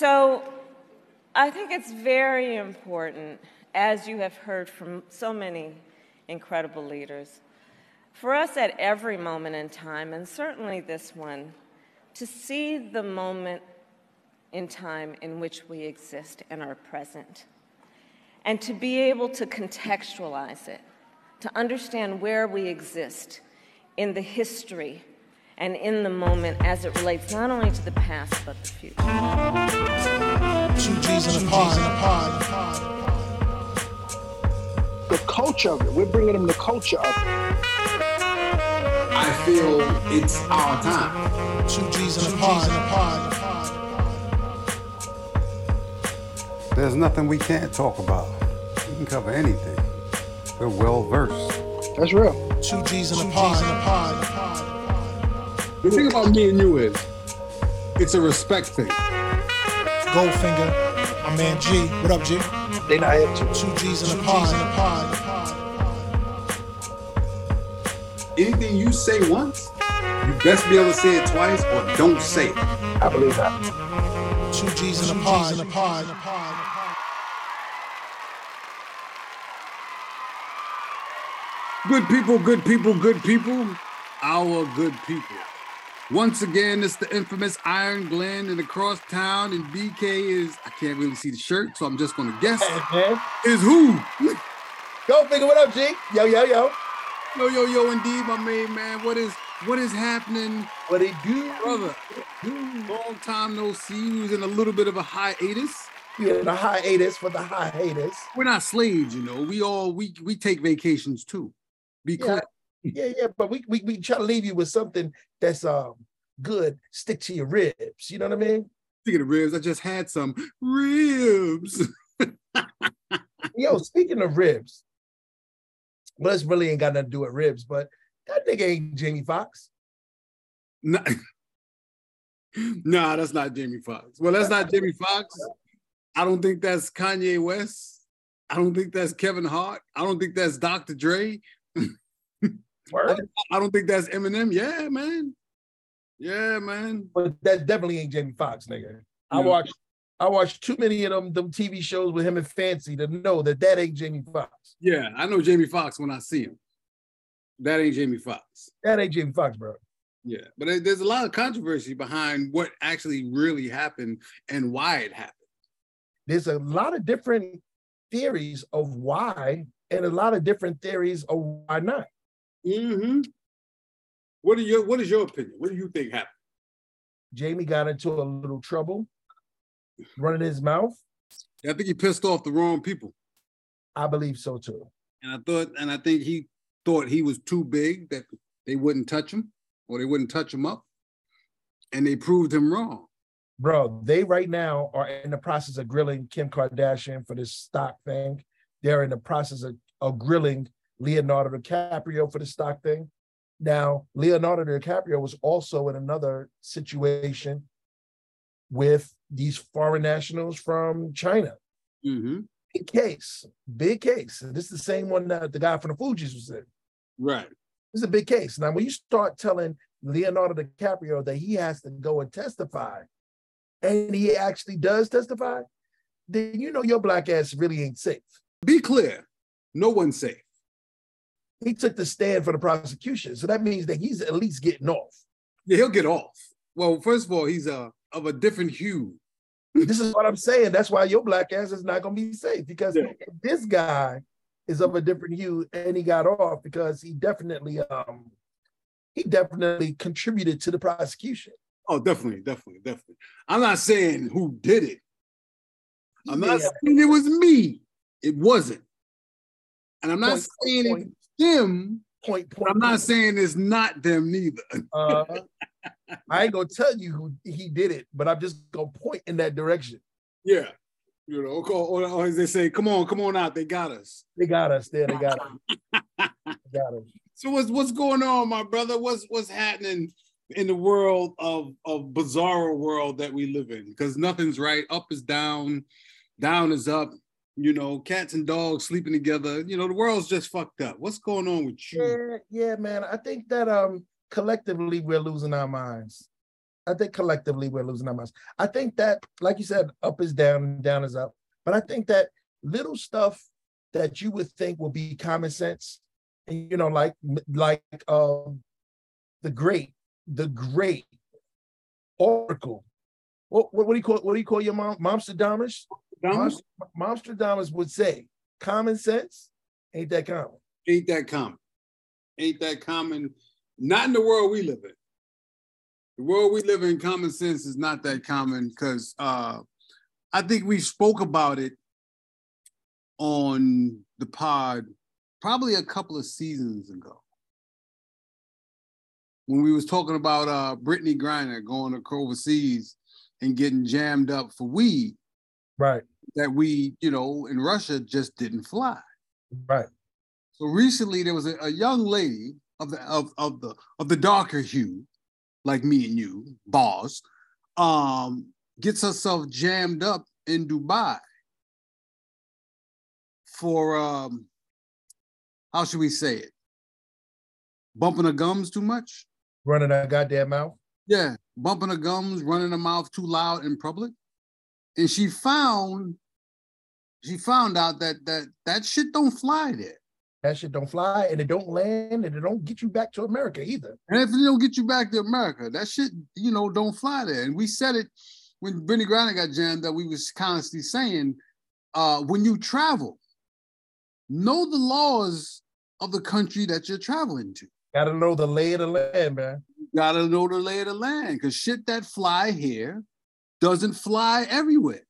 So I think it's very important, as you have heard from so many incredible leaders, for us at every moment in time, and certainly this one, to see the moment in time in which we exist and are present, and to be able to contextualize it, to understand where we exist in the history and in the moment as it relates not only to the past, but the future. The culture of it, we're bringing them the culture of it. I feel it's our time. Two G's in a pod. There's nothing we can't talk about. We can cover anything. We're well versed. That's real. Two G's in a pod. The thing about me and you is, it's a respect thing. Goldfinger, my man G. What up, G? They not here too. Two G's in a pod. Anything you say once, you best be able to say it twice or don't say it. I believe that. Two G's in a pod. Good people. Our good people. Once again, it's the infamous Iron Glen and across town, and BK is, I can't really see the shirt, so I'm just going to guess, is who? Go figure what up, G. Yo. Yo, indeed, my main man. What is happening? What it do, brother? Long time no see. We was in a little bit of a hiatus. Yeah, the hiatus for the hiatus. We're not slaves, you know. We take vacations too. Because yeah. But we try to leave you with something that's good. Stick to your ribs. You know what I mean? Speaking of ribs, I just had some ribs. Yo, speaking of ribs. Well, this really ain't got nothing to do with ribs, but that nigga ain't Jamie Foxx. Nah, that's not Jamie Foxx. Well, that's not Jamie Foxx. I don't think that's Kanye West. I don't think that's Kevin Hart. I don't think that's Dr. Dre. Word? I don't think that's Eminem. Yeah, man. But that definitely ain't Jamie Foxx, nigga. Yeah. I watched too many of them TV shows with him and Fancy to know that ain't Jamie Foxx. Yeah, I know Jamie Foxx when I see him. That ain't Jamie Foxx. bro. Yeah, but there's a lot of controversy behind what actually really happened and why it happened. There's a lot of different theories of why and a lot of different theories of why not. Mm-hmm. What is your opinion? What do you think happened? Jamie got into a little trouble. Running his mouth. I think he pissed off the wrong people. I believe so too. And I think he thought he was too big that they wouldn't touch him or they wouldn't touch him up. And they proved him wrong. Bro, they right now are in the process of grilling Kim Kardashian for this stock thing. They're in the process of grilling Leonardo DiCaprio for the stock thing. Now, Leonardo DiCaprio was also in another situation with these foreign nationals from China. Mm-hmm. Big case. This is the same one that the guy from the Fugees was in. Right. This is a big case. Now, when you start telling Leonardo DiCaprio that he has to go and testify, and he actually does testify, then you know your black ass really ain't safe. Be clear. No one's safe. He took the stand for the prosecution, so that means that he's at least getting off. Yeah, he'll get off. Well, first of all, he's of a different hue. This is what I'm saying. That's why your black ass is not going to be safe, because this guy is of a different hue and he got off because he definitely contributed to the prosecution. Oh, definitely. I'm not saying who did it. I'm not saying it was me. It wasn't. And I'm not saying it's them. But I'm not saying it's not them neither. I ain't gonna tell you who he did it, but I'm just gonna point in that direction. Yeah, you know, or as they say, come on out, they got us. They got us. So what's going on, my brother? What's happening in the world of bizarro world that we live in? Because nothing's right. Up is down, down is up. You know, cats and dogs sleeping together. You know, the world's just fucked up. What's going on with you? Yeah, man. I think that collectively, we're losing our minds. I think collectively we're losing our minds. I think that, like you said, up is down and down is up. But I think that little stuff that you would think would be common sense, you know, like the great Oracle. What do you call your mom? Momstradamus? Momstradamus would say, common sense ain't that common. Ain't that common. Ain't that common. Not in the world we live in. The world we live in, common sense is not that common because I think we spoke about it on the pod probably a couple of seasons ago when we was talking about Brittney Griner going overseas and getting jammed up for weed. Right. That we, you know, in Russia just didn't fly. Right. So recently there was a young lady of the darker hue, like me and you, boss, gets herself jammed up in Dubai for, how should we say it? Bumping her gums too much? Running her goddamn mouth? Yeah, bumping her gums, running her mouth too loud in public. And she found out that shit don't fly there. That shit don't fly, and it don't land, and it don't get you back to America either. And if it don't get you back to America, that shit, you know, don't fly there. And we said it when Brittney Griner got jammed that we was constantly saying, when you travel, know the laws of the country that you're traveling to. Gotta know the lay of the land, man. Gotta know the lay of the land, because shit that fly here doesn't fly everywhere.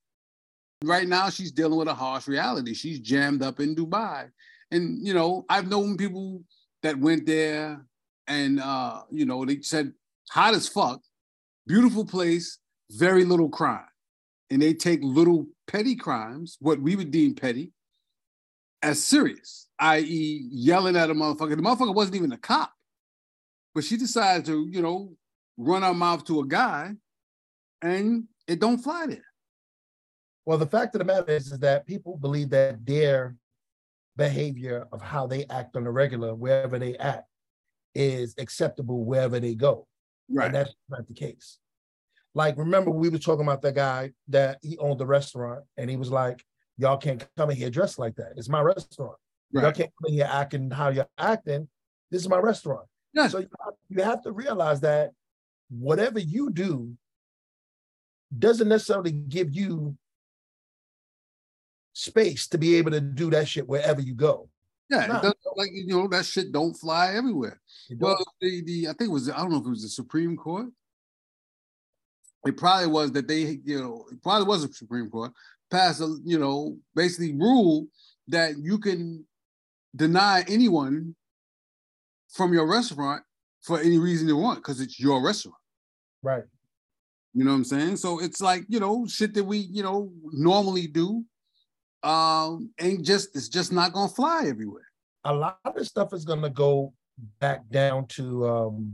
Right now, she's dealing with a harsh reality. She's jammed up in Dubai. And, you know, I've known people that went there and, you know, they said, hot as fuck, beautiful place, very little crime. And they take little petty crimes, what we would deem petty, as serious, i.e. yelling at a motherfucker. The motherfucker wasn't even a cop, but she decided to, you know, run her mouth to a guy and it don't fly there. Well, the fact of the matter is that people believe that they're behavior of how they act on the regular, wherever they act, is acceptable wherever they go. Right. And that's not the case. Like, remember, we were talking about that guy that he owned the restaurant, and he was like, y'all can't come in here dressed like that. It's my restaurant. Right. Y'all can't come in here acting how you're acting. This is my restaurant. Yeah. So you have to realize that whatever you do doesn't necessarily give you space to be able to do that shit wherever you go. Yeah, no. It doesn't, like, you know, that shit don't fly everywhere. Well, I think it was, I don't know if it was the Supreme Court. It probably was that they, you know, it probably was the Supreme Court passed a, you know, basically rule that you can deny anyone from your restaurant for any reason you want because it's your restaurant. Right. You know what I'm saying? So it's like, you know, shit that we, you know, normally do. It's just not gonna fly everywhere. A lot of this stuff is gonna go back down to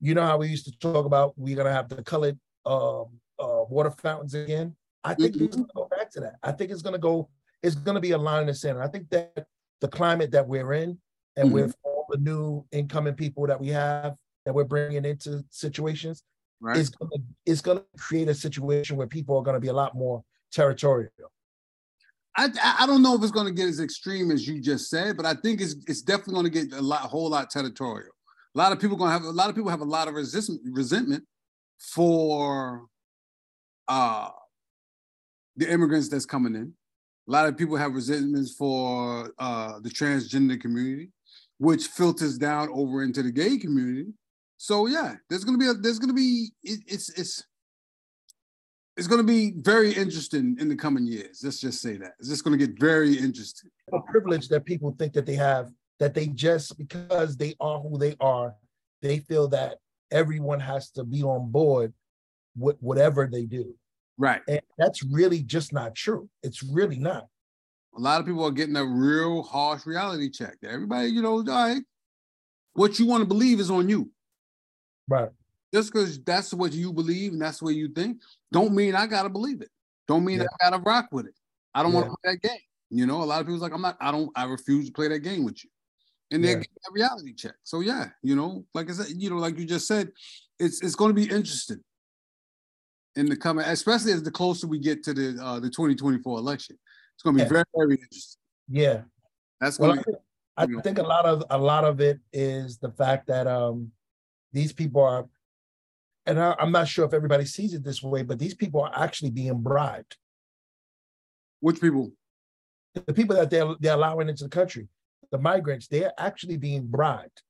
you know how we used to talk about we're gonna have the colored water fountains again. I think it's gonna go back to that. I think it's gonna be a line in the sand. I think that the climate that we're in and with all the new incoming people that we have that we're bringing into situations, right, it's gonna create a situation where people are gonna be a lot more territorial. I don't know if it's going to get as extreme as you just said, but I think it's definitely going to get a whole lot territorial. A lot of people have a lot of resentment for the immigrants that's coming in. A lot of people have resentments for the transgender community, which filters down over into the gay community. So yeah, it's going to be very interesting in the coming years. Let's just say that. It's just going to get very interesting. A privilege that people think that they have, that they just, because they are who they are, they feel that everyone has to be on board with whatever they do. Right. And that's really just not true. It's really not. A lot of people are getting a real harsh reality check. Everybody, you know, all right, what you want to believe is on you. Right. Just because that's what you believe and that's what you think, don't mean I gotta believe it. Don't mean I gotta rock with it. I don't want to play that game. You know, a lot of people's like, I refuse to play that game with you. And they're getting a reality check. So yeah, you know, like I said, you know, like you just said, it's going to be interesting in the coming, especially as the closer we get to the 2024 election. It's going to be very, very interesting. Yeah, that's going to be. I think a lot of it is the fact that these people are, and I'm not sure if everybody sees it this way, but these people are actually being bribed. Which people? The people that they're allowing into the country, the migrants, they're actually being bribed.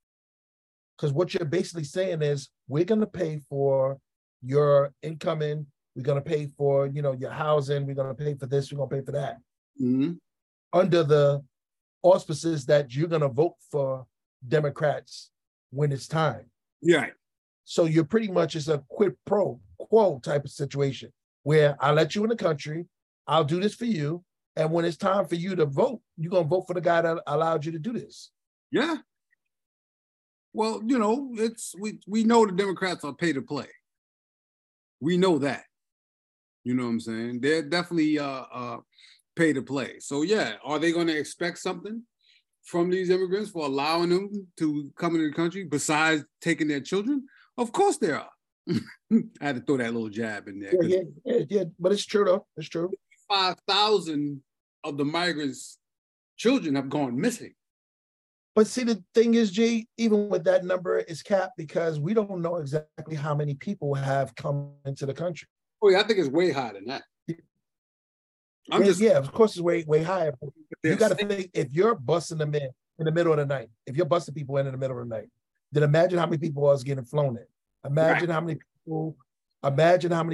Because what you're basically saying is, we're going to pay for your incoming, we're going to pay for, your housing, we're going to pay for this, we're going to pay for that. Mm-hmm. Under the auspices that you're going to vote for Democrats when it's time. Yeah. So you're pretty much, it's a quid pro quo type of situation where I'll let you in the country, I'll do this for you, and when it's time for you to vote, you're going to vote for the guy that allowed you to do this. Yeah. Well, it's we know the Democrats are pay to play. We know that. You know what I'm saying? They're definitely pay to play. So yeah, are they going to expect something from these immigrants for allowing them to come into the country besides taking their children? Of course they are. I had to throw that little jab in there. Yeah. But it's true though. It's true. 5,000 of the migrants' children have gone missing. But see, the thing is, G, even with that number, it's capped because we don't know exactly how many people have come into the country. Oh yeah, I think it's way higher than that. Yeah, of course it's way higher. You got to think, if you're busting them in the middle of the night, if you're busting people in the middle of the night, then imagine how many people are getting flown in. Imagine how many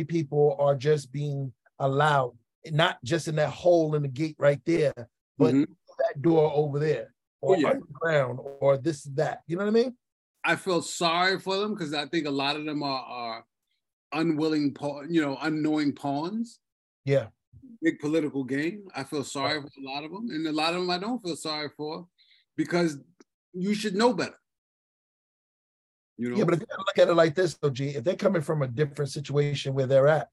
people are just being allowed, not just in that hole in the gate right there, but that door over there, or underground, or this, that. You know what I mean? I feel sorry for them because I think a lot of them are unwilling, unknowing pawns. Yeah. Big political game. I feel sorry for a lot of them, and a lot of them I don't feel sorry for, because you should know better. Yeah, but if you look at it like this, though, G, if they're coming from a different situation where they're at,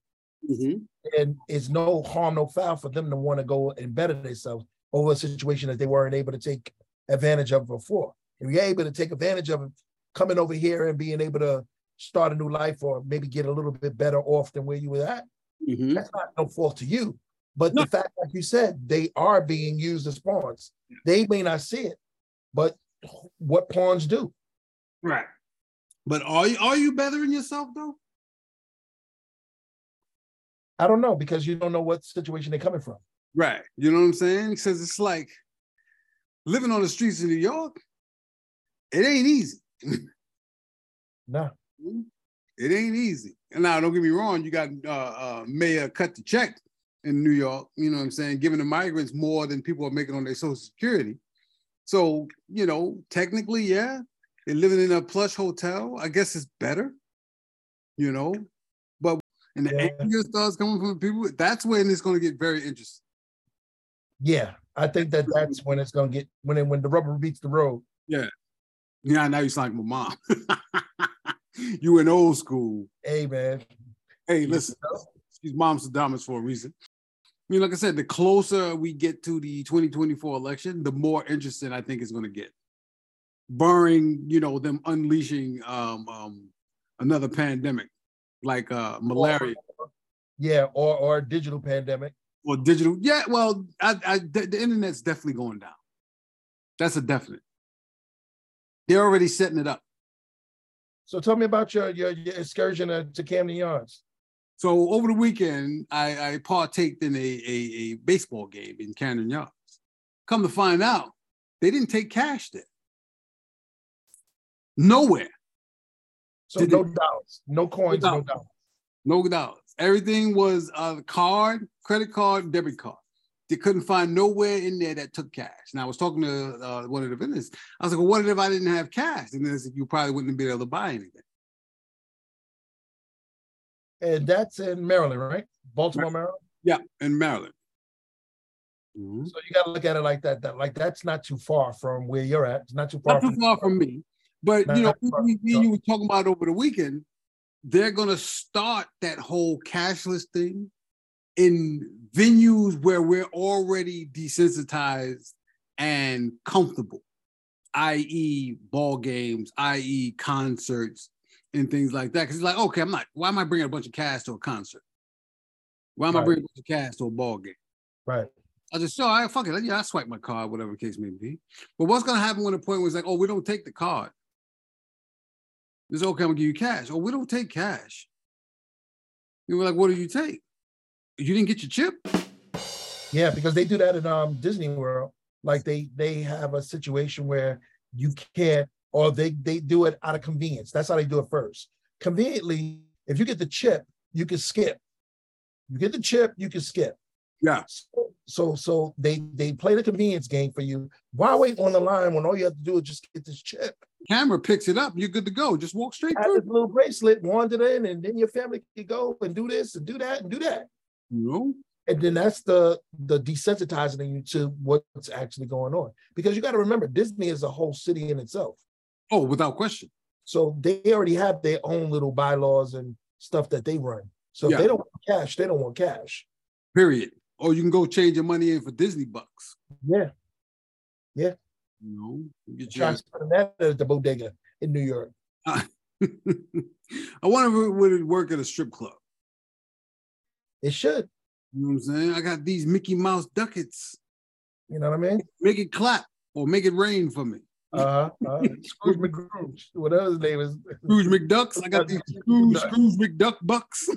and it's no harm, no foul for them to want to go and better themselves over a situation that they weren't able to take advantage of before. If you're able to take advantage of coming over here and being able to start a new life or maybe get a little bit better off than where you were at, that's not no fault to you. But the fact, like you said, they are being used as pawns. Yeah. They may not see it, but what pawns do. Right. But are you bettering yourself, though? I don't know, because you don't know what situation they're coming from. Right. You know what I'm saying? Because it's like living on the streets of New York, it ain't easy. No. It ain't easy. And now, don't get me wrong, you got Mayor cut the check in New York, you know what I'm saying, giving the migrants more than people are making on their Social Security. So, technically, yeah, they're living in a plush hotel. I guess it's better, but when the anger starts coming from people, that's when it's going to get very interesting. Yeah, I think that's when it's going to get, when the rubber meets the road. Yeah. Yeah, now you sound like my mom. You in old school. Hey, man. Hey, listen, she's Mom Saddam for a reason. Like I said, the closer we get to the 2024 election, the more interesting I think it's going to get. Barring, them unleashing another pandemic like malaria. Or a digital pandemic. Or digital. Yeah, well, the internet's definitely going down. That's a definite. They're already setting it up. So tell me about your excursion to Camden Yards. So over the weekend, I partaked in a baseball game in Camden Yards. Come to find out, they didn't take cash there. Nowhere. So no dollars, no coins, no dollars. No dollars. Everything was card, credit card, debit card. They couldn't find nowhere in there that took cash. And I was talking to one of the vendors. I was like, well, what if I didn't have cash? And then you probably wouldn't be able to buy anything. And that's in Maryland, right? Baltimore, Maryland? Yeah, in Maryland. Mm-hmm. So you got to look at it like that. Like, that's not too far from where you're at. It's not too far, from me. But, you were talking about over the weekend, they're going to start that whole cashless thing in venues where we're already desensitized and comfortable, i.e. ball games, i.e. concerts, and things like that. Because it's like, okay, I'm not, why am I bringing a bunch of cash to a concert? Why am I bringing a bunch of cash to a ball game? Right. I just, all right, fuck it. Yeah, I swipe my card, whatever the case may be. But what's going to happen when the point was like, oh, we don't take the card. It's okay, I'm going to give you cash. Oh, we don't take cash. You were like, what do you take? You didn't get your chip? Yeah, because they do that in Disney World. Like they have a situation where you can't, or they do it out of convenience. That's how they do it first. Conveniently, if you get the chip, you can skip. You get the chip, you can skip. Yeah. So they play the convenience game for you. Why wait on the line when all you have to do is just get this chip? Camera picks it up. You're good to go. Just walk straight through. This little bracelet, wander in, and then your family can go and do this and do that and do that. You know? And then that's the desensitizing you to what's actually going on. Because you got to remember, Disney is a whole city in itself. Oh, without question. So they already have their own little bylaws and stuff that they run. So if they don't want cash, they don't want cash. Period. Or you can go change your money in for Disney bucks. Yeah. Yeah. You know, you get your spend that at the bodega in New York. I wonder would it work at a strip club. It should. You know what I'm saying? I got these Mickey Mouse ducats. You know what I mean? Make it clap or make it rain for me. Scrooge McGrooge. Whatever his name is. Scrooge McDucks. I got these Scrooge McDuck bucks.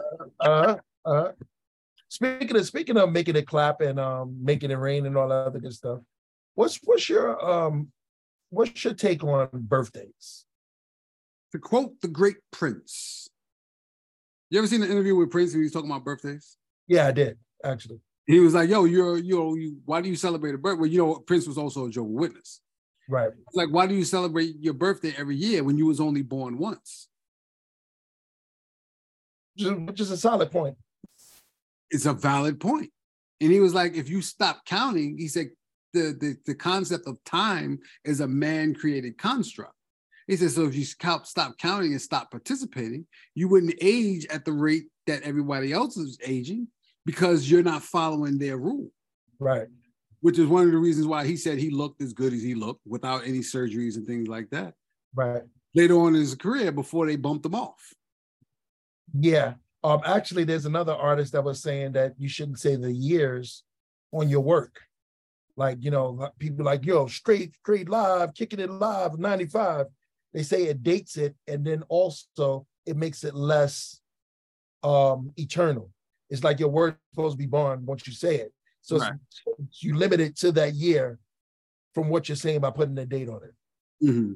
Speaking of making it clap and making it rain and all that other good stuff, what's your take on birthdays? To quote the great Prince, you ever seen the interview with Prince when he was talking about birthdays? Yeah, I did actually. He was like, "Yo, why do you celebrate a birthday?" Well, you know, Prince was also a Jehovah's Witness, right? It's like, why do you celebrate your birthday every year when you was only born once? Which is a solid point. It's a valid point. And he was like, if you stop counting, he said, the concept of time is a man-created construct. He said, so if you stop counting and stop participating, you wouldn't age at the rate that everybody else is aging because you're not following their rule. Right. Which is one of the reasons why he said he looked as good as he looked without any surgeries and things like that. Right. Later on in his career before they bumped him off. Yeah. Actually, there's another artist that was saying that you shouldn't say the years on your work. Like, you know, people like, yo, straight live, kicking it live, 95. They say it dates it, and then also it makes it less eternal. It's like your word's supposed to be born once you say it. So right. You limit it to that year from what you're saying by putting a date on it. Mm-hmm.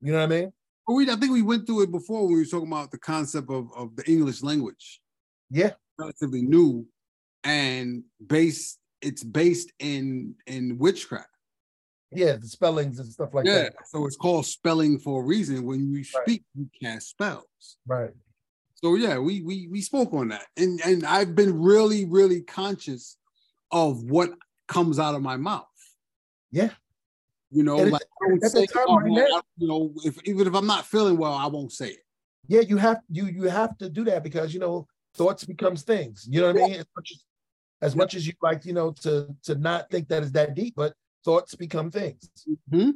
You know what I mean? I think we went through it before when we were talking about the concept of the English language. Yeah. Relatively new and it's based in witchcraft. Yeah, the spellings and stuff like that. Yeah, so it's called spelling for a reason. When you speak, you cast spells. Right. So yeah, we spoke on that. And I've been really, really conscious of what comes out of my mouth. Yeah. You know, like I would say, you know, even if I'm not feeling well, I won't say it. Yeah, you have to do that because you know thoughts becomes things. You know what I mean? As much as you like, you know, to not think that it's that deep, but thoughts become things. Mm-hmm.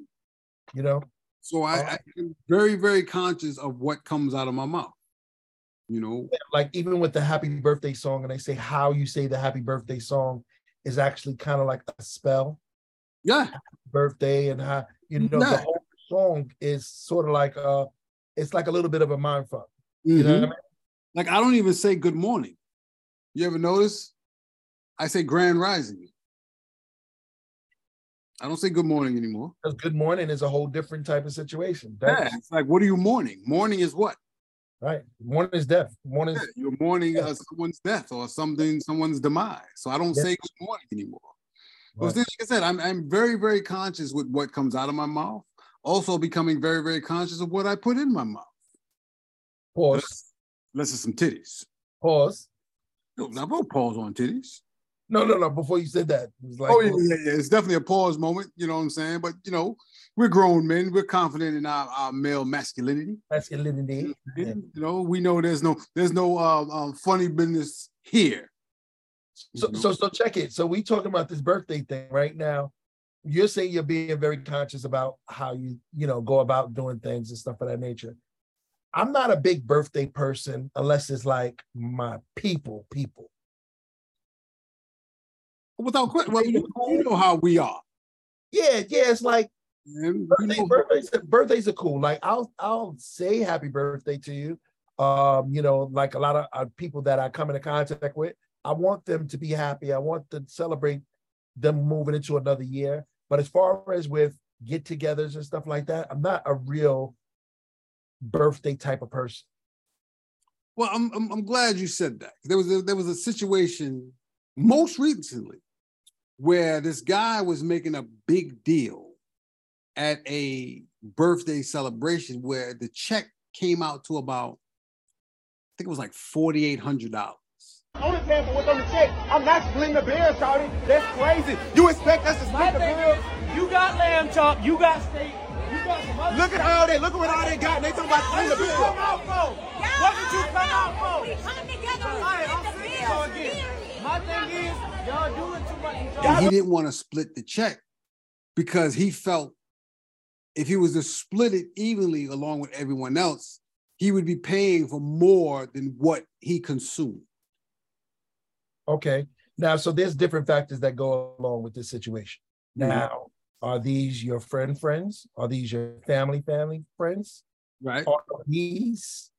You know. So I'm very, very conscious of what comes out of my mouth. You know, like even with the happy birthday song, and they say how you say the happy birthday song is actually kind of like a spell. Yeah. Happy birthday and how, you know, the whole song is sort of like it's like a little bit of a mind fuck. Mm-hmm. You know what I mean? Like I don't even say good morning. You ever notice? I say grand rising. I don't say good morning anymore. Because good morning is a whole different type of situation. It's like, what are you mourning? Mourning is what? Right. Mourning is death. Mourning is you're mourning someone's death or someone's demise. So I don't say good morning anymore. Right. Like I said, I'm very, very conscious with what comes out of my mouth. Also becoming very, very conscious of what I put in my mouth. Pause. Unless it's some titties. Pause. I wrote pause on titties. No. Before you said that. It was like, yeah. It's definitely a pause moment. You know what I'm saying? But, you know, we're grown men. We're confident in our male masculinity. Masculinity. Yeah. You know, we know there's no funny business here. So check it. So we talking about this birthday thing right now. You're saying you're being very conscious about how you know go about doing things and stuff of that nature. I'm not a big birthday person unless it's like my people. Without question, well, you know how we are. Yeah, it's like birthdays are cool. Like I'll say happy birthday to you. You know, like a lot of people that I come into contact with, I want them to be happy. I want to celebrate them moving into another year. But as far as with get-togethers and stuff like that, I'm not a real birthday type of person. Well, I'm glad you said that. There was a situation most recently where this guy was making a big deal at a birthday celebration where the check came out to about, I think it was like $4,800. On the table, what's on the check? I'm not splitting the bill, shawty. That's crazy. You expect us to split the bill? You got lamb chop, you got steak, you got some other. Look at all that. Look at what all they got. And they talking about splitting the bill. What did you come out for? What did you come out for? We come together. All right, I'm sitting on again. My thing is, y'all doing too much. And he didn't want to split the check because he felt if he was to split it evenly along with everyone else, he would be paying for more than what he consumed. Okay. Now, so there's different factors that go along with this situation. Now, are these your friends? Are these your family friends? Right. Are these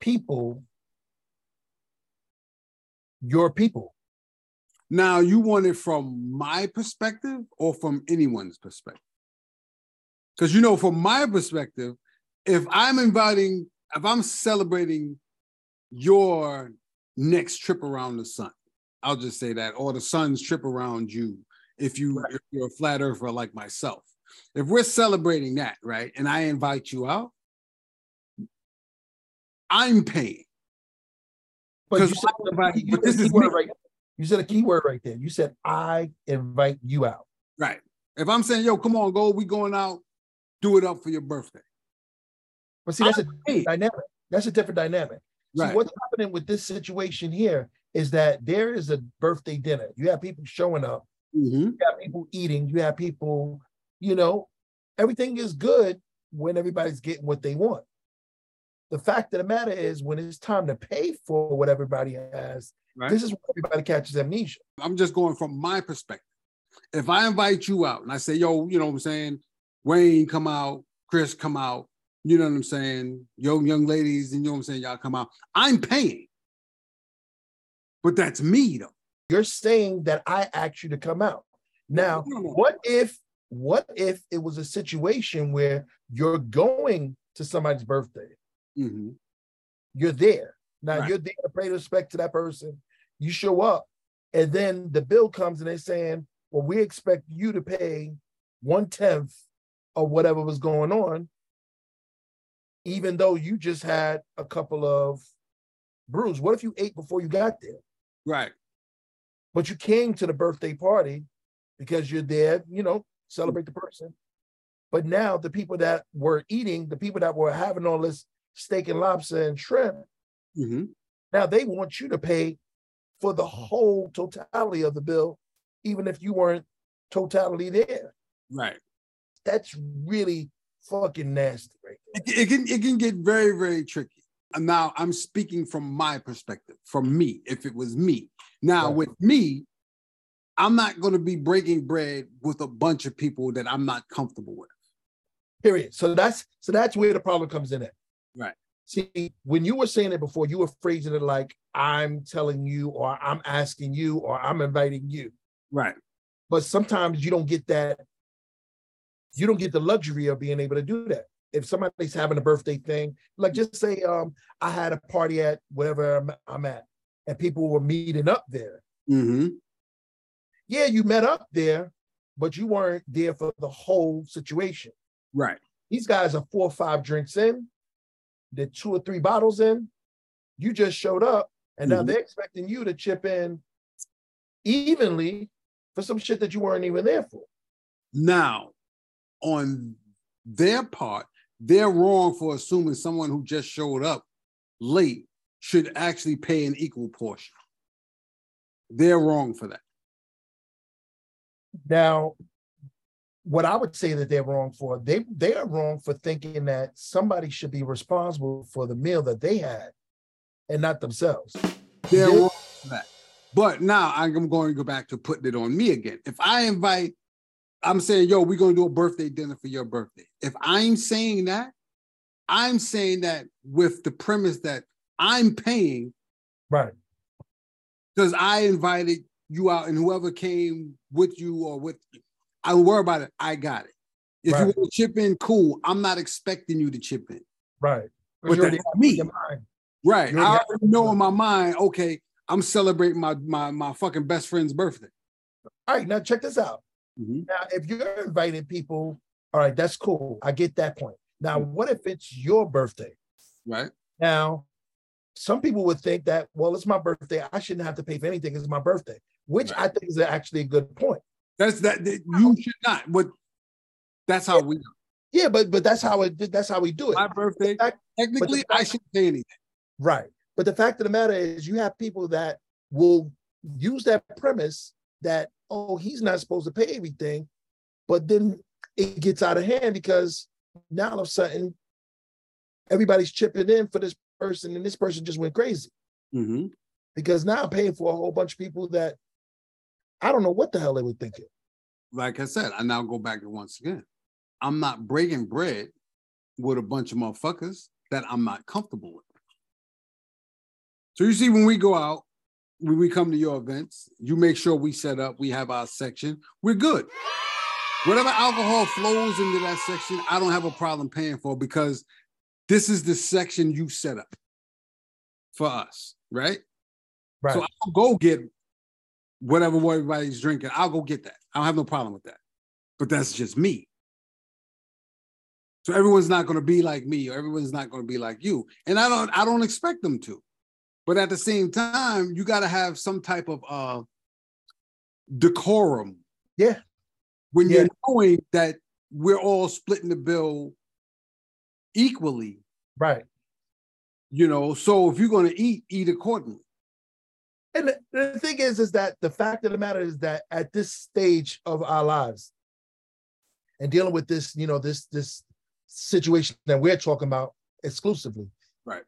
people your people? Now, you want it from my perspective or from anyone's perspective? Because, you know, from my perspective, if I'm celebrating your next trip around the sun, I'll just say that, or the sun's trip around you, if you're a flat earther like myself. If we're celebrating that, right, and I invite you out, I'm paying. You said a key word right there. You said, I invite you out. Right. If I'm saying, yo, come on, we going out, do it up for your birthday. But see, that's a dynamic. That's a different dynamic. Right. See, what's happening with this situation here is that there is a birthday dinner. You have people showing up. Mm-hmm. You have people eating. You have people, you know, everything is good when everybody's getting what they want. The fact of the matter is when it's time to pay for what everybody has, right, this is where everybody catches amnesia. I'm just going from my perspective. If I invite you out and I say, yo, you know what I'm saying, Wayne, come out, Chris, come out, you know what I'm saying, yo, young ladies, and you know what I'm saying, y'all come out, I'm paying. But that's me, though. You're saying that I asked you to come out. Now, what if it was a situation where you're going to somebody's birthday? Mm-hmm. You're there. Now, right, you're there to pay respect to that person. You show up, and then the bill comes, and they're saying, well, we expect you to pay 1/10 of whatever was going on, even though you just had a couple of brews. What if you ate before you got there? Right. But you came to the birthday party because you're there, you know, celebrate the person. But now the people that were eating, the people that were having all this steak and lobster and shrimp, mm-hmm, now they want you to pay for the whole totality of the bill, even if you weren't totally there. Right. That's really fucking nasty. Right? It can get very, very tricky. Now, I'm speaking from my perspective, from me, if it was me. Now, right, with me, I'm not going to be breaking bread with a bunch of people that I'm not comfortable with. Period. So that's where the problem comes in at. Right. See, when you were saying it before, you were phrasing it like, I'm telling you, or I'm asking you, or I'm inviting you. Right. But sometimes you don't get that. You don't get the luxury of being able to do that. If somebody's having a birthday thing, like just say I had a party at wherever I'm at and people were meeting up there. Mm-hmm. Yeah, you met up there, but you weren't there for the whole situation. Right. These guys are 4 or 5 drinks in. They're 2 or 3 bottles in. You just showed up and now they're expecting you to chip in evenly for some shit that you weren't even there for. Now, on their part, they're wrong for assuming someone who just showed up late should actually pay an equal portion. They're wrong for that. Now, what I would say that they're wrong for, they are wrong for thinking that somebody should be responsible for the meal that they had and not themselves. They're wrong for that. But now I'm going to go back to putting it on me again. If I invite, I'm saying, yo, we're going to do a birthday dinner for your birthday. If I'm saying that with the premise that I'm paying. Right. Because I invited you out and whoever came with you or with you, I don't worry about it. I got it. If you want to chip in, cool. I'm not expecting you to chip in. Right. But that's me. Right. I already know in my mind, okay, I'm celebrating my fucking best friend's birthday. All right. Now check this out. Mm-hmm. Now, if you're inviting people, all right, that's cool. I get that point. Now, what if it's your birthday? Right. Now, some people would think that, well, it's my birthday. I shouldn't have to pay for anything. It's my birthday, which I think is actually a good point. That's that you should not. But that's how we do. Yeah, but that's how we do it. My birthday. Technically, I shouldn't pay anything. Right. But the fact of the matter is, you have people that will use that premise that, oh, he's not supposed to pay everything, but then it gets out of hand because now all of a sudden everybody's chipping in for this person, and this person just went crazy because now I'm paying for a whole bunch of people that. I don't know what the hell they were thinking. Like I said, I now go back to once again. I'm not breaking bread with a bunch of motherfuckers that I'm not comfortable with. So you see, when we go out, when we come to your events, you make sure we set up, we have our section, we're good. Whatever alcohol flows into that section, I don't have a problem paying for because this is the section you set up for us, right? Right. So I'll go get whatever everybody's drinking, I'll go get that. I don't have no problem with that. But that's just me. So everyone's not going to be like me, or everyone's not going to be like you. And I don't expect them to. But at the same time, you got to have some type of decorum. Yeah. When you're knowing that we're all splitting the bill equally. Right. You know, so if you're going to eat, eat accordingly. And the thing is that the fact of the matter is that at this stage of our lives and dealing with this, you know, this situation that we're talking about exclusively, right?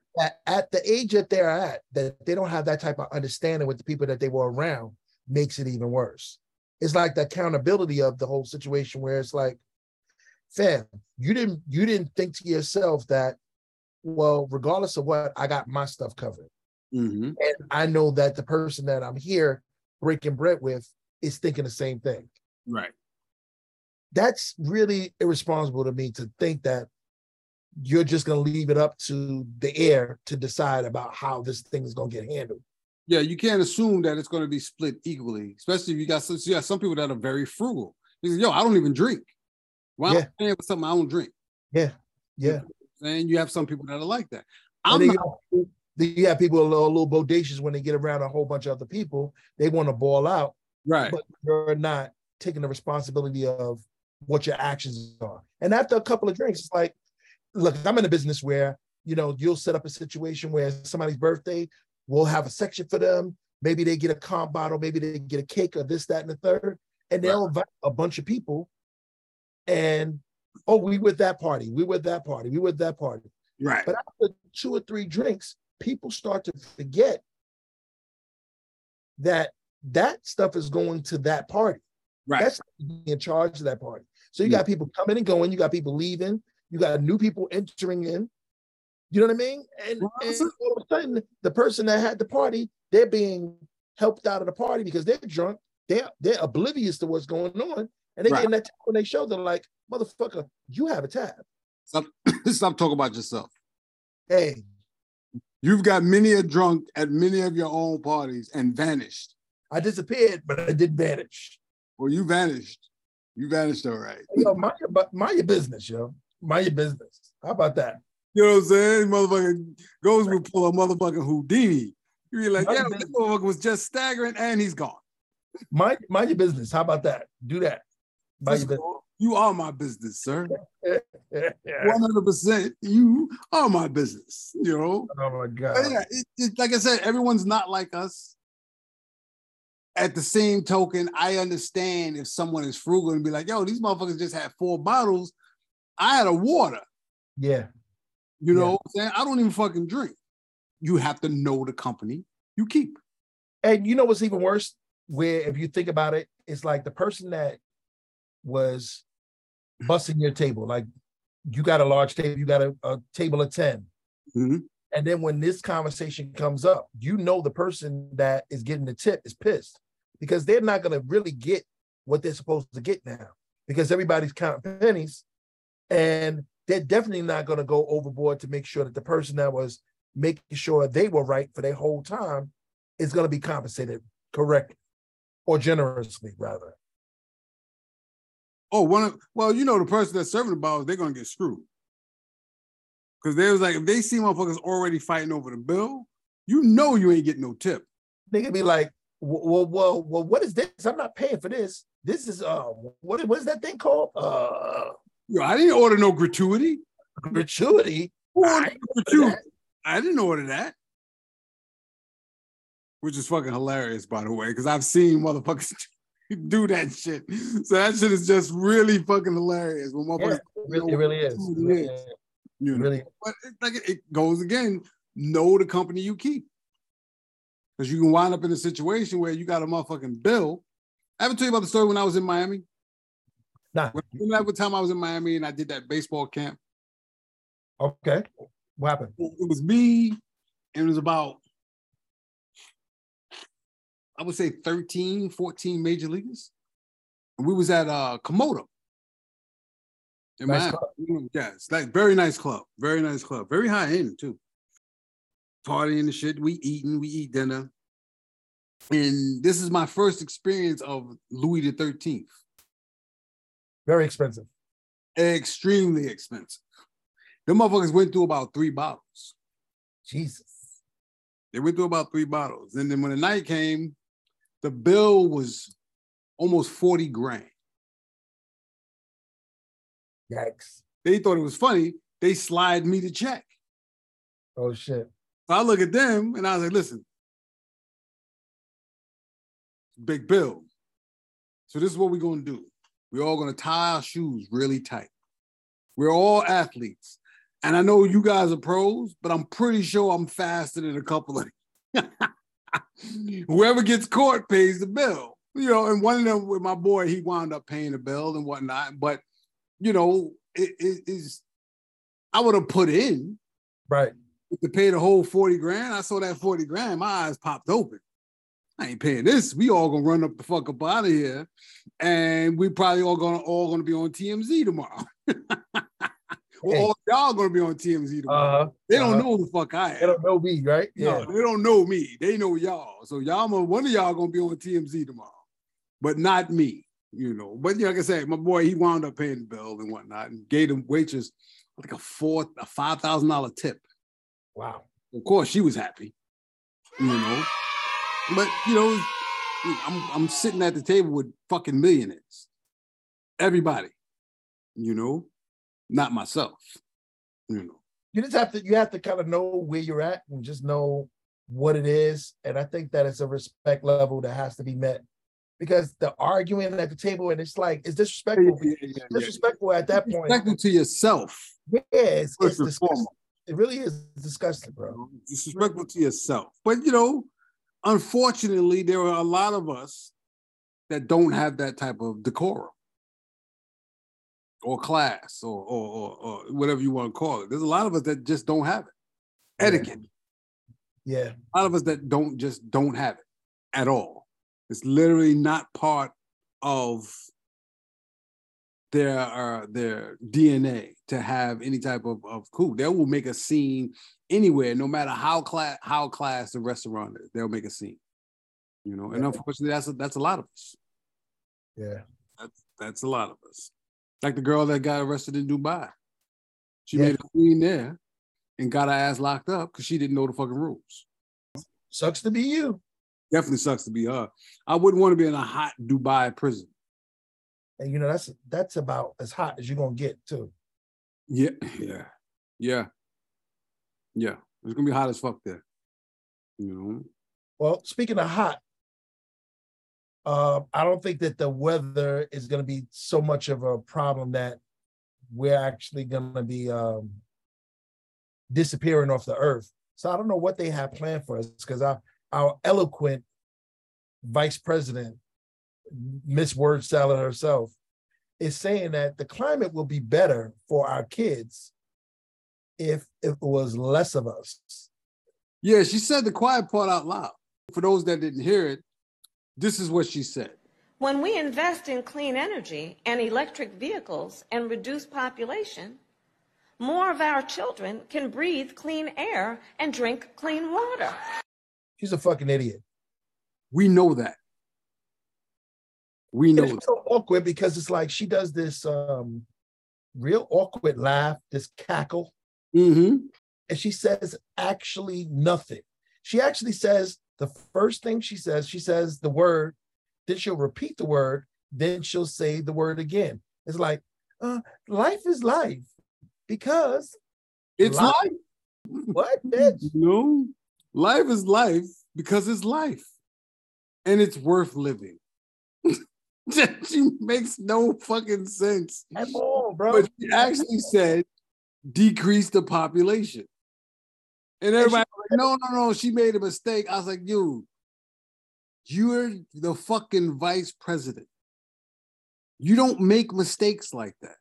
At the age that they're at, that they don't have that type of understanding with the people that they were around makes it even worse. It's like the accountability of the whole situation where it's like, fam, you didn't think to yourself that, well, regardless of what, I got my stuff covered. Mm-hmm. And I know that the person that I'm here breaking bread with is thinking the same thing. Right. That's really irresponsible to me to think that you're just going to leave it up to the air to decide about how this thing is going to get handled. Yeah, you can't assume that it's going to be split equally, especially if you got some people that are very frugal. They say, yo, I don't even drink. Why am I paying for something I don't drink? Yeah, yeah. And you have some people that are like that. I'm not... You have people a little bodacious when they get around a whole bunch of other people. They want to ball out, right? But you're not taking the responsibility of what your actions are. And after a couple of drinks, it's like, look, I'm in a business where, you know, you'll set up a situation where somebody's birthday, we'll have a section for them. Maybe they get a comp bottle, maybe they get a cake or this, that, and the third. And they'll invite a bunch of people. And, oh, we with that party. Right. But after 2 or 3 drinks, people start to forget that stuff is going to that party. Right. That's in charge of that party. So you got people coming and going. You got people leaving. You got new people entering in. You know what I mean? And all of a sudden, the person that had the party, they're being helped out of the party because they're drunk. They're oblivious to what's going on. And they get in that tab when they show, they're like, motherfucker, you have a tab. Stop talking about yourself. Hey. You've got many a drunk at many of your own parties and vanished. I disappeared, but I did vanish. Well, you vanished. You vanished, all right. Yo, mind your business, yo. Mind your business. How about that? You know what I'm saying? Motherfucker goes with pull a motherfucking Houdini. You be like, mind this motherfucker was just staggering and he's gone. Mind your business. How about that? Do that. Mind your business. You are my business, sir. 100%, you are my business, you know? Oh, my God. But yeah, like I said, everyone's not like us. at the same token, I understand if someone is frugal and be like, yo, these motherfuckers just had 4 bottles. I had a water. Yeah. You know what I'm saying? I don't even fucking drink. You have to know the company you keep. And you know what's even worse? Where if you think about it, it's like the person that was busting your table. Like you got a large table, you got a table of 10. Mm-hmm. And then when this conversation comes up, you know the person that is getting the tip is pissed because they're not going to really get what they're supposed to get now because everybody's counting pennies, and they're definitely not going to go overboard to make sure that the person that was making sure they were right for their whole time is going to be compensated correctly or generously, rather. Oh, you know, the person that's serving the balls, they're going to get screwed. Because they was like, if they see motherfuckers already fighting over the bill, you know you ain't getting no tip. They could be like, well, what is this? I'm not paying for this. This is, what is that thing called? Yo, I didn't order no gratuity. Gratuity? Who ordered gratuity? I didn't order that. Which is fucking hilarious, by the way, because I've seen motherfuckers do that shit. So that shit is just really fucking hilarious. When motherfuckers it really is. You know, really? But it goes again, know the company you keep. Because you can wind up in a situation where you got a motherfucking bill. I ever tell you about the story when I was in Miami? Nah. Remember that time I was in Miami and I did that baseball camp? Okay. What happened? It was me, and it was about, I would say 13, 14 major leaguers. And we was at Komodo. In nice Miami. Yeah, it's like very nice club, very high end too. Partying and shit, we eat dinner, and this is my first experience of Louis the 13th. Very expensive, extremely expensive. Them motherfuckers went through about 3 bottles. Jesus, they went through about 3 bottles, and then when the night came, the bill was almost 40 grand. Yikes. They thought it was funny. They slide me the check. Oh, shit. So I look at them and I was like, listen, big bill. So this is what we're going to do. We're all going to tie our shoes really tight. We're all athletes. And I know you guys are pros, but I'm pretty sure I'm faster than a couple of them. Whoever gets caught pays the bill. You know, and one of them with my boy, he wound up paying the bill and whatnot. But you know, it is. I would have put in, right, to pay the whole 40 grand. I saw that 40 grand, my eyes popped open. I ain't paying this. We all gonna run up the fuck up out of here, and we probably all gonna be on TMZ tomorrow. Well, hey. All y'all gonna be on TMZ tomorrow. They don't know who the fuck I am. They don't know me, right? Yeah. No, they don't know me. They know y'all. So one of y'all gonna be on TMZ tomorrow, but not me. You know, but like I said, my boy, he wound up paying the bill and whatnot, and gave the waitress like a $5,000 tip. Wow! Of course, she was happy, you know. But you know, I'm sitting at the table with fucking millionaires, everybody, you know, not myself, you know. You just have to kind of know where you're at and just know what it is, and I think that it's a respect level that has to be met. Because the arguing at the table, and it's like, it's disrespectful. Yeah. Disrespectful at that point. Disrespectful to yourself. Yeah, it's disgusting. It really is disgusting, bro. Disrespectful to yourself. But, you know, unfortunately, there are a lot of us that don't have that type of decorum or class or whatever you want to call it. There's a lot of us that just don't have it. Etiquette. Yeah. A lot of us that don't have it at all. It's literally not part of their DNA to have any type of cool. They will make a scene anywhere, no matter how class the restaurant is. They'll make a scene, you know. And unfortunately, that's a lot of us. Yeah, that's a lot of us. Like the girl that got arrested in Dubai, she made a scene there and got her ass locked up because she didn't know the fucking rules. Sucks to be you. Definitely sucks to be her. I wouldn't want to be in a hot Dubai prison. And you know, that's about as hot as you're gonna get too. Yeah. It's gonna be hot as fuck there. You know. Well, speaking of hot, I don't think that the weather is going to be so much of a problem that we're actually going to be disappearing off the earth. So I don't know what they have planned for us, because our eloquent vice president, Miss Word Salad herself, is saying that the climate will be better for our kids if it was less of us. Yeah, she said the quiet part out loud. For those that didn't hear it, this is what she said. When we invest in clean energy and electric vehicles and reduce population, more of our children can breathe clean air and drink clean water. She's a fucking idiot. We know that. We know. It's so awkward because it's like she does this real awkward laugh, this cackle. Mm-hmm. And she says actually nothing. She actually says the first thing she says the word, then she'll repeat the word, then she'll say the word again. It's like, life is life because it's life. What, bitch? No, life is life because it's life and it's worth living. She makes no fucking sense at all, bro. But she actually said decrease the population. And everybody was like, no, she made a mistake. I was like, dude, you're the fucking vice president. You don't make mistakes like that.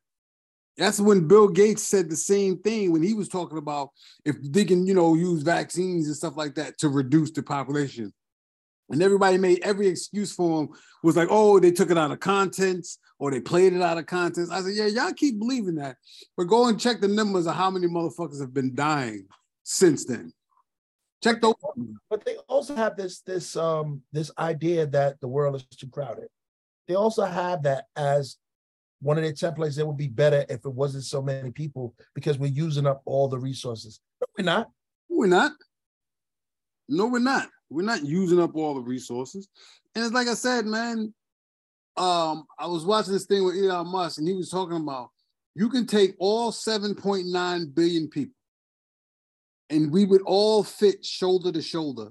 That's when Bill Gates said the same thing when he was talking about if they can, use vaccines and stuff like that to reduce the population. And everybody made every excuse for him was like, oh, they took it out of context or they played it out of context. I said, yeah, y'all keep believing that. But go and check the numbers of how many motherfuckers have been dying since then. Check those. But they also have this idea that the world is too crowded. They also have that as one of their templates. It would be better if it wasn't so many people because we're using up all the resources. No, we're not. We're not. No, we're not. We're not using up all the resources. And it's like I said, man, I was watching this thing with Elon Musk, and he was talking about you can take all 7.9 billion people, and we would all fit shoulder to shoulder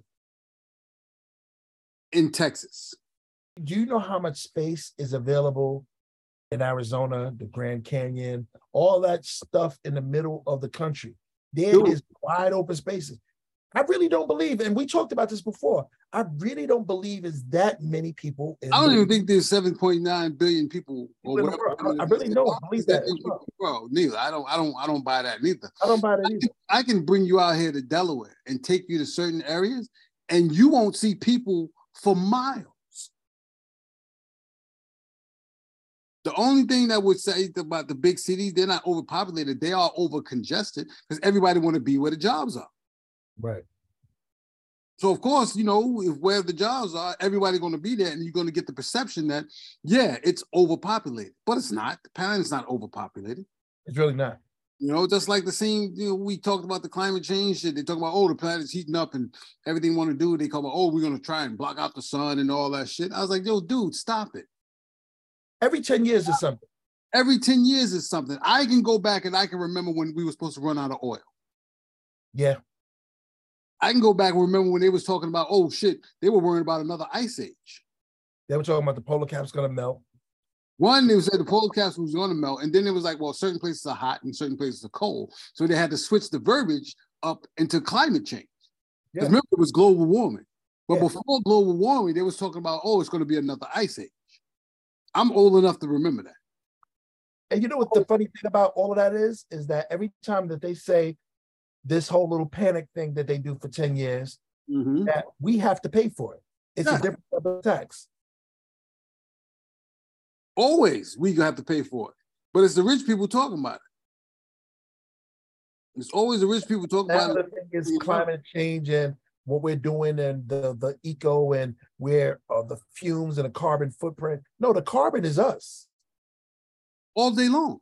in Texas. Do you know how much space is available in Arizona, the Grand Canyon, all that stuff in the middle of the country? There is wide open spaces. I really don't believe, and we talked about this before, I really don't believe is that many people. I don't even think there's 7.9 billion people. I really don't believe that. Well, neither. I don't buy that neither. I don't buy that either. I can bring you out here to Delaware and take you to certain areas, and you won't see people for miles. The only thing that would say about the big cities, they're not overpopulated. They are overcongested because everybody want to be where the jobs are. Right. So, of course, if where the jobs are, everybody's going to be there, and you're going to get the perception that, yeah, it's overpopulated. But it's not. Apparently, it's not overpopulated. It's really not. Just like the same, we talked about the climate change shit. They talk about, the planet's heating up and everything want to do. They come about, we're going to try and block out the sun and all that shit. I was like, yo, dude, stop it. Every 10 years is something. Every 10 years is something. I can go back and I can remember when we were supposed to run out of oil. Yeah. I can go back and remember when they was talking about, they were worrying about another ice age. They were talking about the polar cap's going to melt. One, they said the polar caps was going to melt, and then it was like, well, certain places are hot and certain places are cold. So they had to switch the verbiage up into climate change. Yeah. Remember, it was global warming. But before global warming, they was talking about, it's going to be another ice age. I'm old enough to remember that. And you know what the funny thing about all of that is that every time that they say, this whole little panic thing that they do for 10 years, that we have to pay for it. It's a different type of tax. Always we have to pay for it. But it's the rich people talking about it. It's always the rich people talking about it. The thing is climate change and what we're doing and the eco and where the fumes and the carbon footprint. No, the carbon is us. All day long.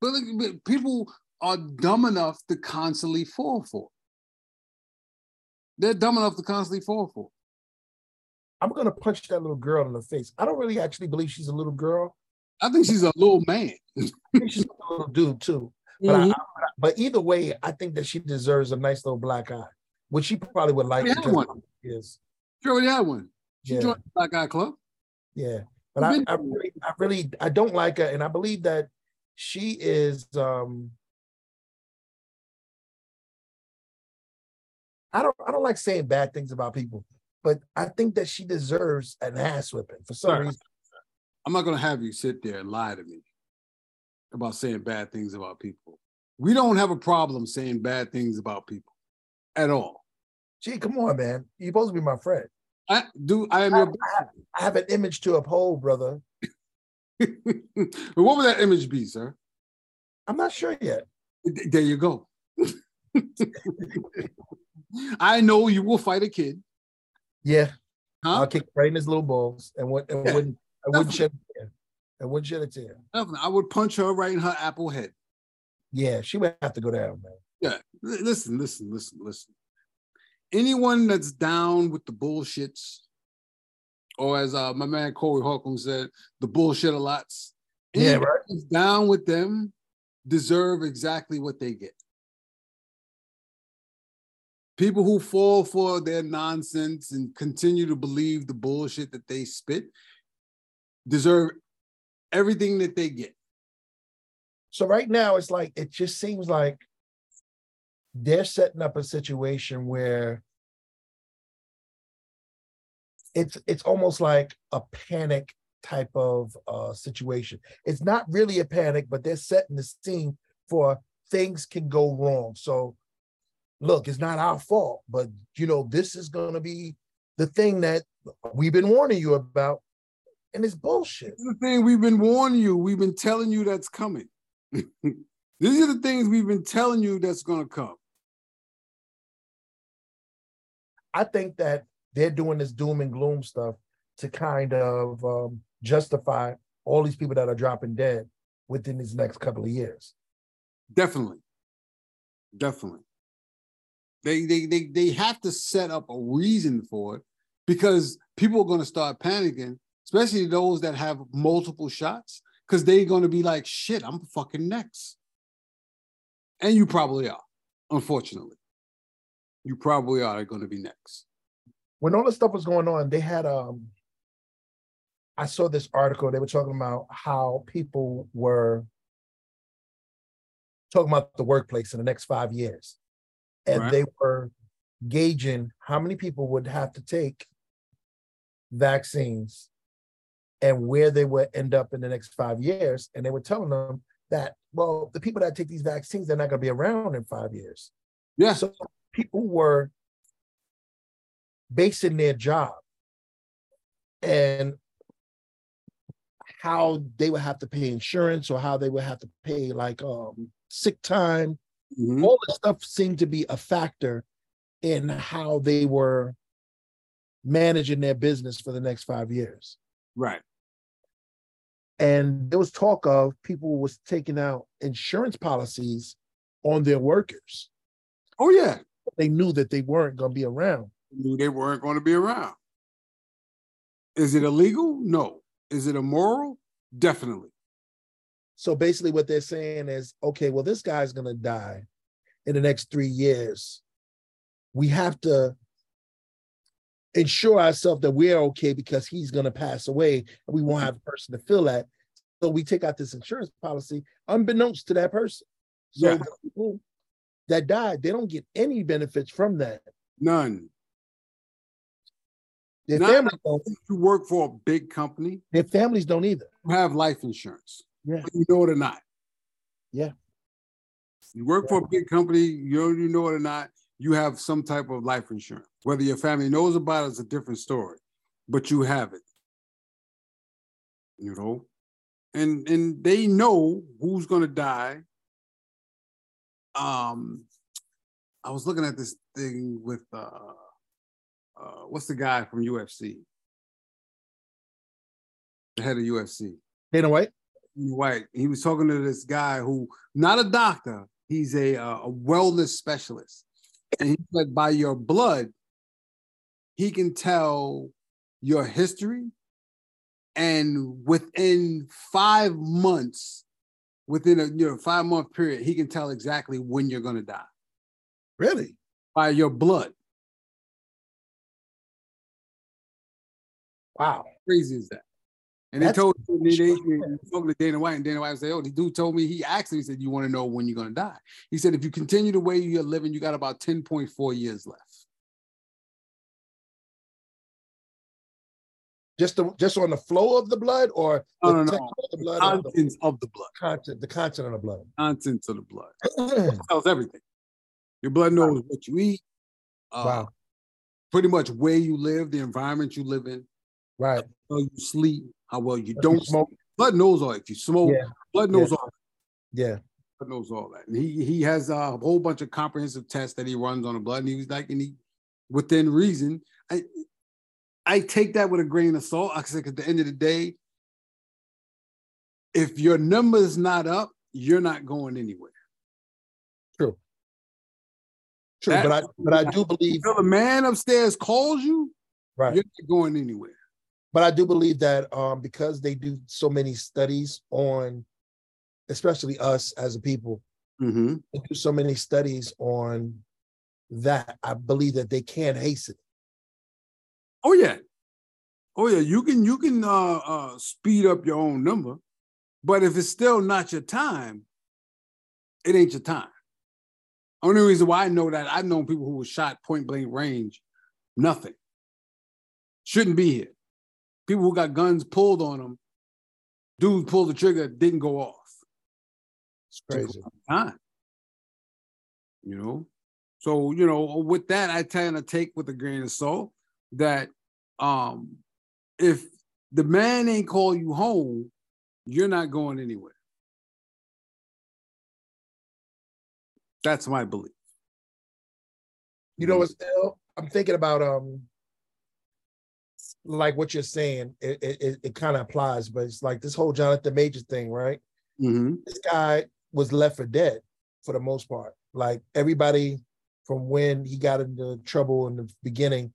But look, people are dumb enough to constantly fall for. They're dumb enough to constantly fall for. I'm going to punch that little girl in the face. I don't really actually believe she's a little girl. I think she's a little man. I think she's a little dude, too. Mm-hmm. But either way, I think that she deserves a nice little black eye, which she probably would like. She already had one. She joined the Black Guy Club. Yeah, but I don't like her, and I believe that she is. I don't like saying bad things about people, but I think that she deserves an ass whipping for some reason. I'm not gonna have you sit there and lie to me about saying bad things about people. We don't have a problem saying bad things about people at all. Gee, come on, man. You're supposed to be my friend. I have an image to uphold, brother. But what would that image be, sir? I'm not sure yet. There you go. I know you will fight a kid. Yeah. Huh? I'll kick right in his little balls and wouldn't shed a tear. Definitely. I would punch her right in her apple head. Yeah, she would have to go down, man. Yeah. Listen. Anyone that's down with the bullshits, or as my man Corey Holcomb said, the bullshit a lots. Yeah, right. That's down with them deserve exactly what they get. People who fall for their nonsense and continue to believe the bullshit that they spit deserve everything that they get. So right now, it's like, it just seems like they're setting up a situation where it's almost like a panic type of situation. It's not really a panic, but they're setting the scene for things can go wrong. So look, it's not our fault, but you know, this is going to be the thing that we've been warning you about, and it's bullshit. This is the thing we've been warning you. We've been telling you that's coming. These are the things we've been telling you that's going to come. I think that they're doing this doom and gloom stuff to kind of justify all these people that are dropping dead within these next couple of years. Definitely. They have to set up a reason for it, because people are going to start panicking, especially those that have multiple shots, because they're going to be like, shit, I'm fucking next. And you probably are, unfortunately. You probably are going to be next. When all this stuff was going on, they had, I saw this article, they were talking about how people were talking about the workplace in the next 5 years. And They were gauging how many people would have to take vaccines and where they would end up in the next 5 years. And they were telling them that, well, the people that take these vaccines, they're not going to be around in 5 years. Yeah. So people were basing their job and how they would have to pay insurance, or how they would have to pay like sick time. Mm-hmm. All this stuff seemed to be a factor in how they were managing their business for the next 5 years. Right. And there was talk of people was taking out insurance policies on their workers. Oh, yeah. They knew that they weren't going to be around. Is it illegal? No. Is it immoral? Definitely. So basically what they're saying is, okay, well, this guy's going to die in the next 3 years. We have to ensure ourselves that we're okay, because he's going to pass away and we won't have a person to fill that. So we take out this insurance policy unbeknownst to that person. So The people that died, they don't get any benefits from that. None. Their families don't. If you work for a big company, their families don't either. You have life insurance. Yeah. You know it or not. Yeah. You work for a big company, you know it or not, you have some type of life insurance. Whether your family knows about it is a different story, but you have it. You know? And they know who's going to die. I was looking at this thing with, what's the guy from UFC? The head of UFC. Dana White? Right. He was talking to this guy who, not a doctor, he's a wellness specialist. And he said, by your blood, he can tell your history. And within 5 months, within a 5 month period, he can tell exactly when you're going to die. Really? By your blood. Wow. How crazy is that? And that's, they told me, spoke to Dana White, and Dana White said, oh, the dude told me, he asked me, he said, you want to know when you're going to die? He said, if you continue the way you're living, you got about 10.4 years left. Just on the flow of the blood, or no. The blood, contents of the blood. The content of the blood. Contents of the blood. It tells everything. Your blood knows what you eat. Wow. Pretty much where you live, the environment you live in. Right. How well you sleep, how well you don't smoke. Blood knows all. If you smoke, blood knows all. Yeah. Blood knows all that. And he has a whole bunch of comprehensive tests that he runs on the blood. And he was like, and he, within reason, I take that with a grain of salt. I said, at the end of the day, if your number's not up, you're not going anywhere. True. True, that, but I do believe until the man upstairs calls you, right, you're not going anywhere. But I do believe that because they do so many studies on, especially us as a people, mm-hmm, they do so many studies on that, I believe that they can hasten it. Oh yeah, You can speed up your own number, but if it's still not your time, it ain't your time. Only reason why I know that, I've known people who were shot point blank range, nothing. Shouldn't be here. People who got guns pulled on them, dude pulled the trigger, didn't go off. It's crazy. Time. You know, so you know with that, I tend to take with a grain of salt. That if the man ain't call you home, you're not going anywhere. That's my belief. You know, I'm thinking about like what you're saying. It kind of applies, but it's like this whole Jonathan Majors thing, right? Mm-hmm. This guy was left for dead for the most part. Like everybody from when he got into trouble in the beginning.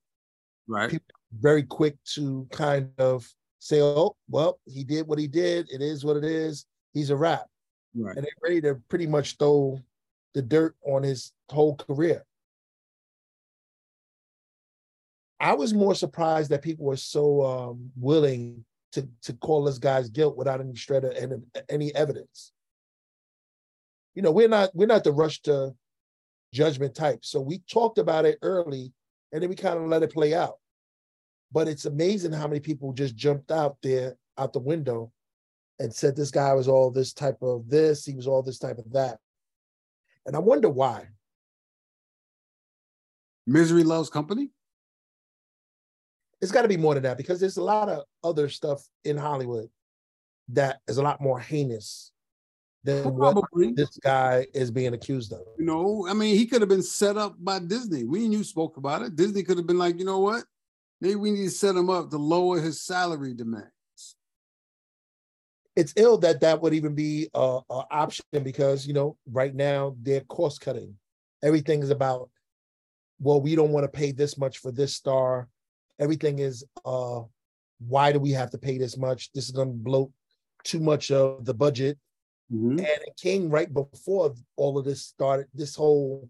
Right. People very quick to kind of say, oh, well, he did what he did. It is what it is. He's a rap. Right. And they're ready to pretty much throw the dirt on his whole career. I was more surprised that people were so willing to call this guy's guilt without any shred of any evidence. You know, we're not the rush to judgment type. So we talked about it early, and then we kind of let it play out. But it's amazing how many people just jumped out there, out the window, and said this guy was all this type of this, he was all this type of that. And I wonder why. Misery loves company? It's got to be more than that, because there's a lot of other stuff in Hollywood that is a lot more heinous than what this guy is being accused of. You know, I mean, he could have been set up by Disney. We and you spoke about it. Disney could have been like, you know what? Maybe we need to set him up to lower his salary demands. It's ill that would even be an option, because, you know, right now they're cost cutting. Everything is about, well, we don't want to pay this much for this star. Everything is, why do we have to pay this much? This is going to bloat too much of the budget. Mm-hmm. And it came right before all of this started, this whole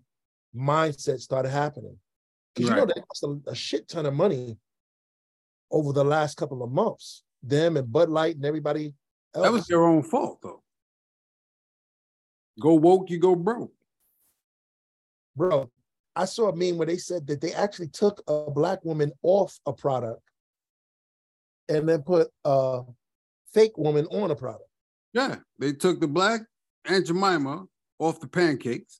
mindset started happening. Because you know, they lost a shit ton of money over the last couple of months. Them and Bud Light and everybody else. That was their own fault, though. Go woke, you go broke. Bro, I saw a meme where they said that they actually took a black woman off a product and then put a fake woman on a product. Yeah, they took the black Aunt Jemima off the pancakes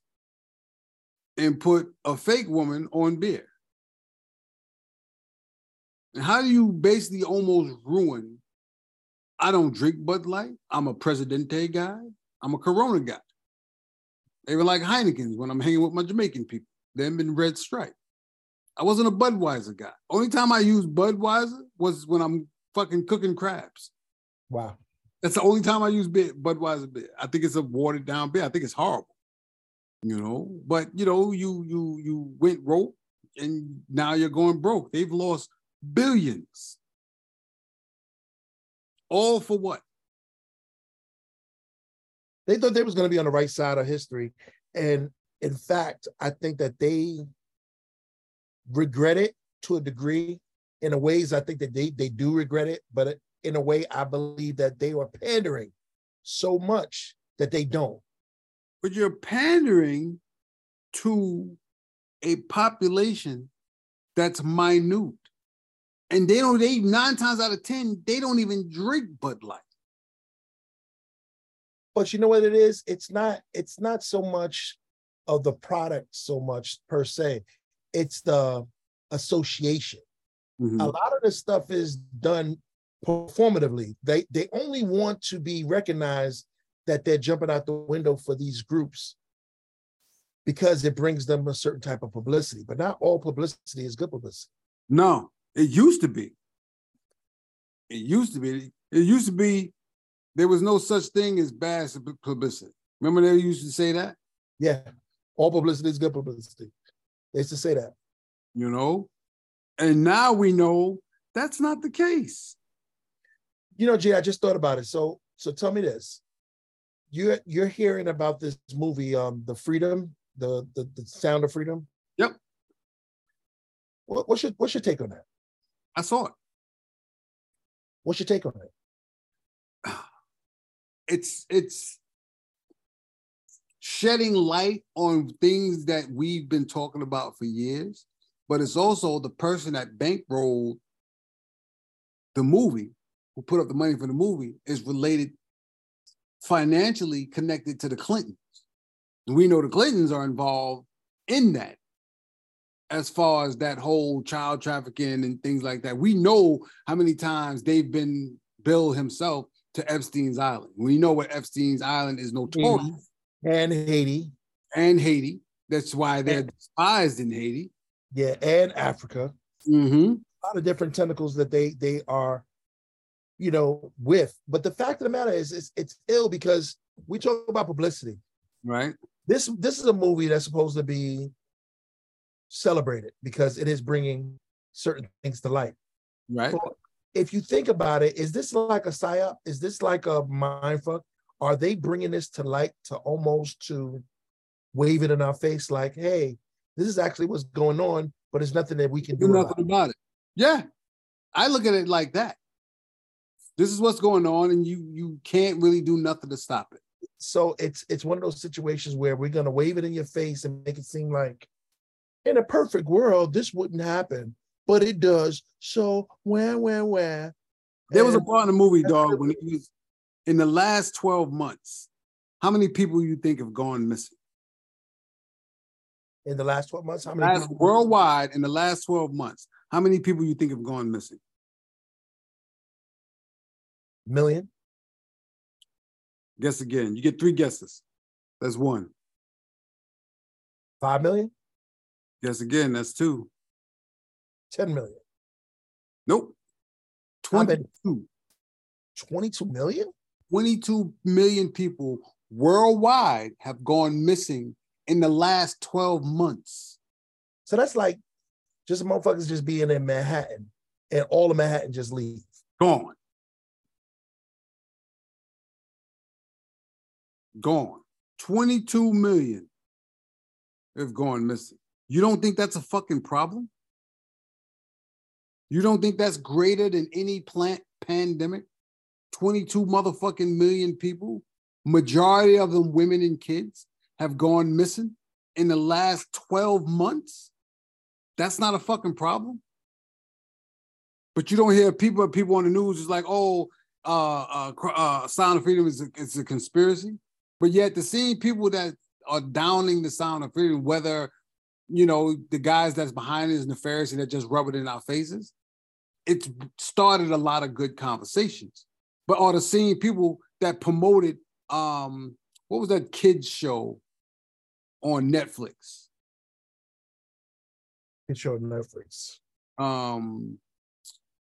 and put a fake woman on beer. And how do you basically almost ruin, I don't drink Bud Light, I'm a Presidente guy, I'm a Corona guy. They were like Heineken's when I'm hanging with my Jamaican people. Them and Red Stripe. I wasn't a Budweiser guy. Only time I used Budweiser was when I'm fucking cooking crabs. Wow. That's the only time I use Budweiser beer. I think it's a watered down beer. I think it's horrible, you know. But you know, you went rogue, and now you're going broke. They've lost billions. All for what? They thought they was going to be on the right side of history, and in fact, I think that they regret it to a degree in a ways, I think that they do regret it, but in a way, I believe that they are pandering so much that they don't. But you're pandering to a population that's minute. And they don't, they 9 times out of 10, they don't even drink Bud Light. But you know what it is? It's not so much of the product so much per se. It's the association. Mm-hmm. A lot of this stuff is done performatively. They only want to be recognized that they're jumping out the window for these groups because it brings them a certain type of publicity. But not all publicity is good publicity. No, it used to be. It used to be there was no such thing as bad publicity. Remember they used to say that? Yeah, all publicity is good publicity. They used to say that. You know? And now we know that's not the case. You know, Jay, I just thought about it. So tell me this. You're hearing about this movie, The Freedom, the Sound of Freedom? Yep. What's your take on that? I saw it. What's your take on it? It's shedding light on things that we've been talking about for years, but it's also the person that bankrolled the movie, who put up the money for the movie, is related financially connected to the Clintons. We know the Clintons are involved in that as far as that whole child trafficking and things like that. We know how many times they've been billed himself to Epstein's Island. We know what Epstein's Island is notorious. And Haiti. That's why they're despised in Haiti. Yeah, and Africa. Mm-hmm. A lot of different tentacles that they are, you know, with. But the fact of the matter is, it's ill because we talk about publicity. Right. This is a movie that's supposed to be celebrated because it is bringing certain things to light. Right. So if you think about it, is this like a psyop? Is this like a mindfuck? Are they bringing this to light to almost to wave it in our face like, hey, this is actually what's going on, but there's nothing that we can do about it. Yeah. I look at it like that. This is what's going on and you can't really do nothing to stop it. So it's one of those situations where we're going to wave it in your face and make it seem like in a perfect world, this wouldn't happen, but it does. So where? There was a part in the movie, dog, when he was, in the last 12 months, how many people you think have gone missing? In the last 12 months? How many? Worldwide, in the last 12 months, how many people you think have gone missing? Million? Guess again. You get 3 guesses. That's 1. 5 million? Guess again. That's 2. 10 million? Nope. 22. 22 million? 22 million people worldwide have gone missing in the last 12 months. So that's like just motherfuckers just being in Manhattan and all of Manhattan just leave. Gone. 22 million have gone missing. You don't think that's a fucking problem? You don't think that's greater than any pandemic? 22 motherfucking million people, majority of them women and kids, have gone missing in the last 12 months. That's not a fucking problem. But you don't hear people on the news is like, oh, Sound of Freedom is a conspiracy. But yet the same people that are downing the Sound of Freedom, whether, you know, the guys that's behind it is nefarious and they're just rubbing it in our faces, it's started a lot of good conversations. But are the same people that promoted, what was that kids show on Netflix? Kids show on Netflix.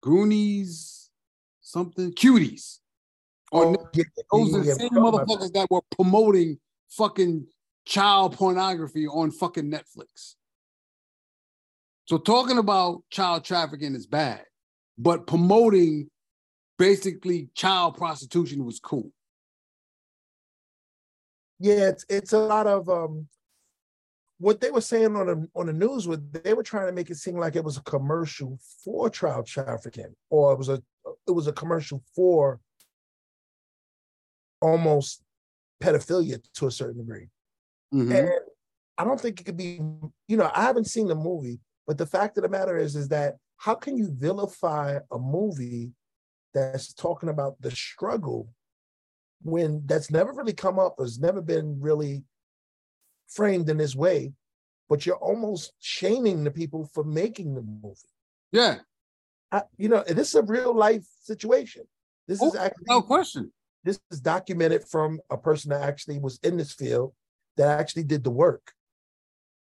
Goonies, something, Cuties. Those are the same motherfuckers that were promoting fucking child pornography on fucking Netflix. So talking about child trafficking is bad, but promoting basically child prostitution was cool. Yeah, it's a lot of what they were saying on the news was they were trying to make it seem like it was a commercial for child trafficking, or it was a commercial for almost pedophilia to a certain degree. Mm-hmm. And I don't think it could be, you know, I haven't seen the movie, but the fact of the matter is that how can you vilify a movie that's talking about the struggle when that's never really come up, has never been really framed in this way, but you're almost shaming the people for making the movie. Yeah. This is a real life situation. This is actually no question. This is documented from a person that actually was in this field, that actually did the work.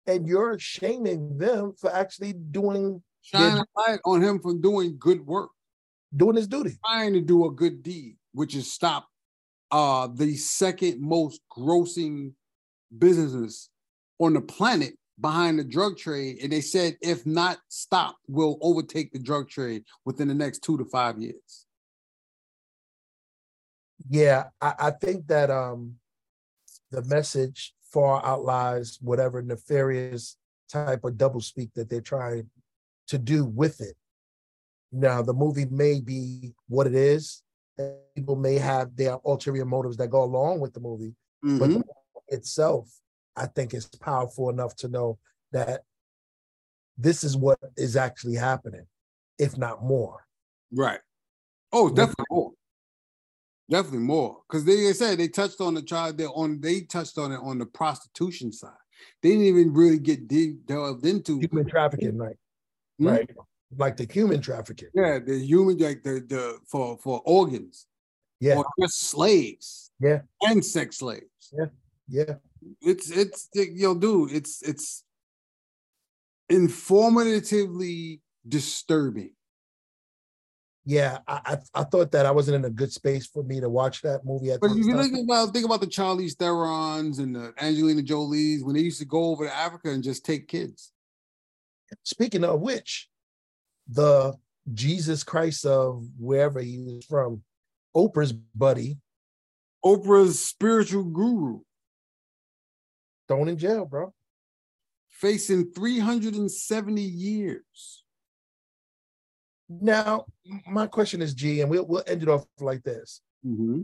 And you're shaming them for actually doing... Shine a light on him for doing good work. Doing his duty. Trying to do a good deed, which is stop the second most grossing businesses on the planet behind the drug trade. And they said, if not stopped, will overtake the drug trade within the next 2 to 5 years. Yeah, I think that the message far outlies whatever nefarious type of doublespeak that they're trying to do with it. Now, the movie may be what it is. People may have their ulterior motives that go along with the movie, mm-hmm. but the movie itself, I think, is powerful enough to know that this is what is actually happening, if not more. Right. Oh, definitely more. Definitely more, because they said they touched on the child. They touched on it on the prostitution side. They didn't even really get delved into human trafficking, right? Mm-hmm. Right, like the human trafficking. Yeah, the human, like the for organs. Yeah, or just slaves. Yeah, and sex slaves. Yeah, yeah. It's dude. It's informatively disturbing. Yeah, I thought that I wasn't in a good space for me to watch that movie. But if you think about the Charlize Therons and the Angelina Jolies when they used to go over to Africa and just take kids. Speaking of which, the Jesus Christ of wherever he was from, Oprah's buddy. Oprah's spiritual guru. Thrown in jail, bro. Facing 370 years. Now, my question is, G, and we'll end it off like this. Mm-hmm.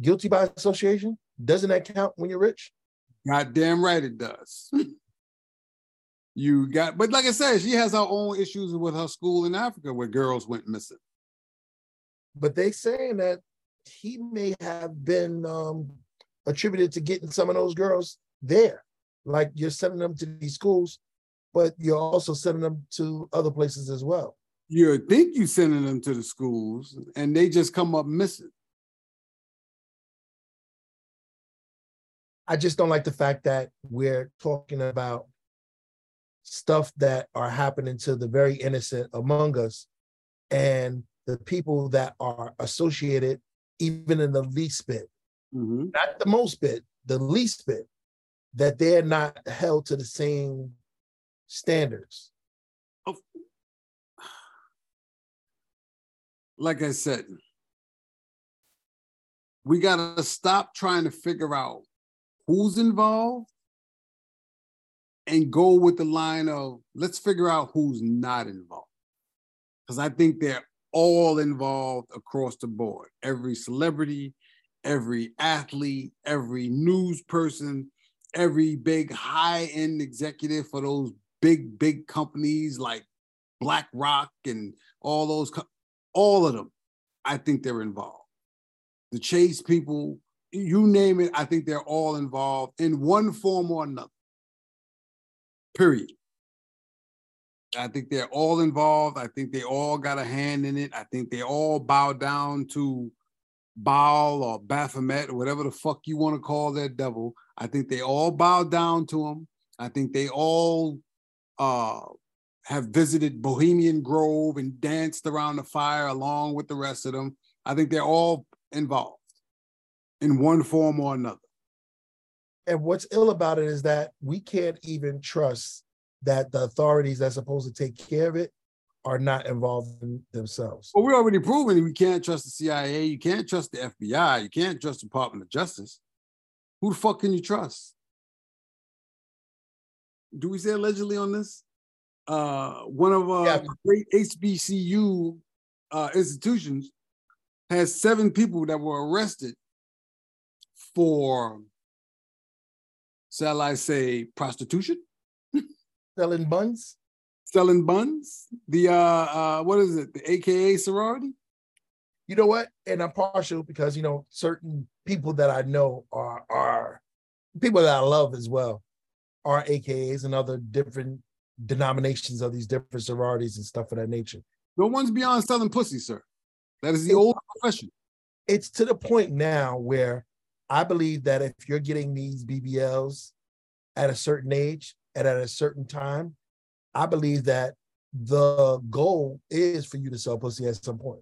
Guilty by association? Doesn't that count when you're rich? Goddamn right it does. But like I said, she has her own issues with her school in Africa where girls went missing. But they saying that he may have been attributed to getting some of those girls there. Like you're sending them to these schools, but you're also sending them to other places as well. You think you're sending them to the schools and they just come up missing. I just don't like the fact that we're talking about stuff that are happening to the very innocent among us and the people that are associated even in the least bit, mm-hmm. not the most bit, the least bit, that they're not held to the same standards. Oh. Like I said, we got to stop trying to figure out who's involved and go with the line of let's figure out who's not involved. Because I think they're all involved across the board. Every celebrity, every athlete, every news person, every big high-end executive for those big companies like BlackRock and all those, all of them, I think they're involved. The Chase people, you name it, I think they're all involved in one form or another, period. I think they're all involved. I think they all got a hand in it. I think they all bow down to Baal or Baphomet or whatever the fuck you want to call that devil. I think they all bow down to him. I think they all have visited Bohemian Grove and danced around the fire along with the rest of them. I think they're all involved in one form or another. And what's ill about it is that we can't even trust that the authorities that's supposed to take care of it are not involved in themselves. Well, we're already proven we can't trust the CIA. You can't trust the FBI. You can't trust the Department of Justice. Who the fuck can you trust? do we say allegedly on this? One of great HBCU institutions has 7 people that were arrested for, shall I say, prostitution? Selling buns? Selling buns? The, what is it? The AKA sorority? You know what? And I'm partial because, you know, certain people that I know are people that I love as well are AKAs and other different denominations of these different sororities and stuff of that nature. No one's beyond selling pussy, sir. That is the old profession. It's to the point now where I believe that if you're getting these BBLs at a certain age and at a certain time, I believe that the goal is for you to sell pussy at some point.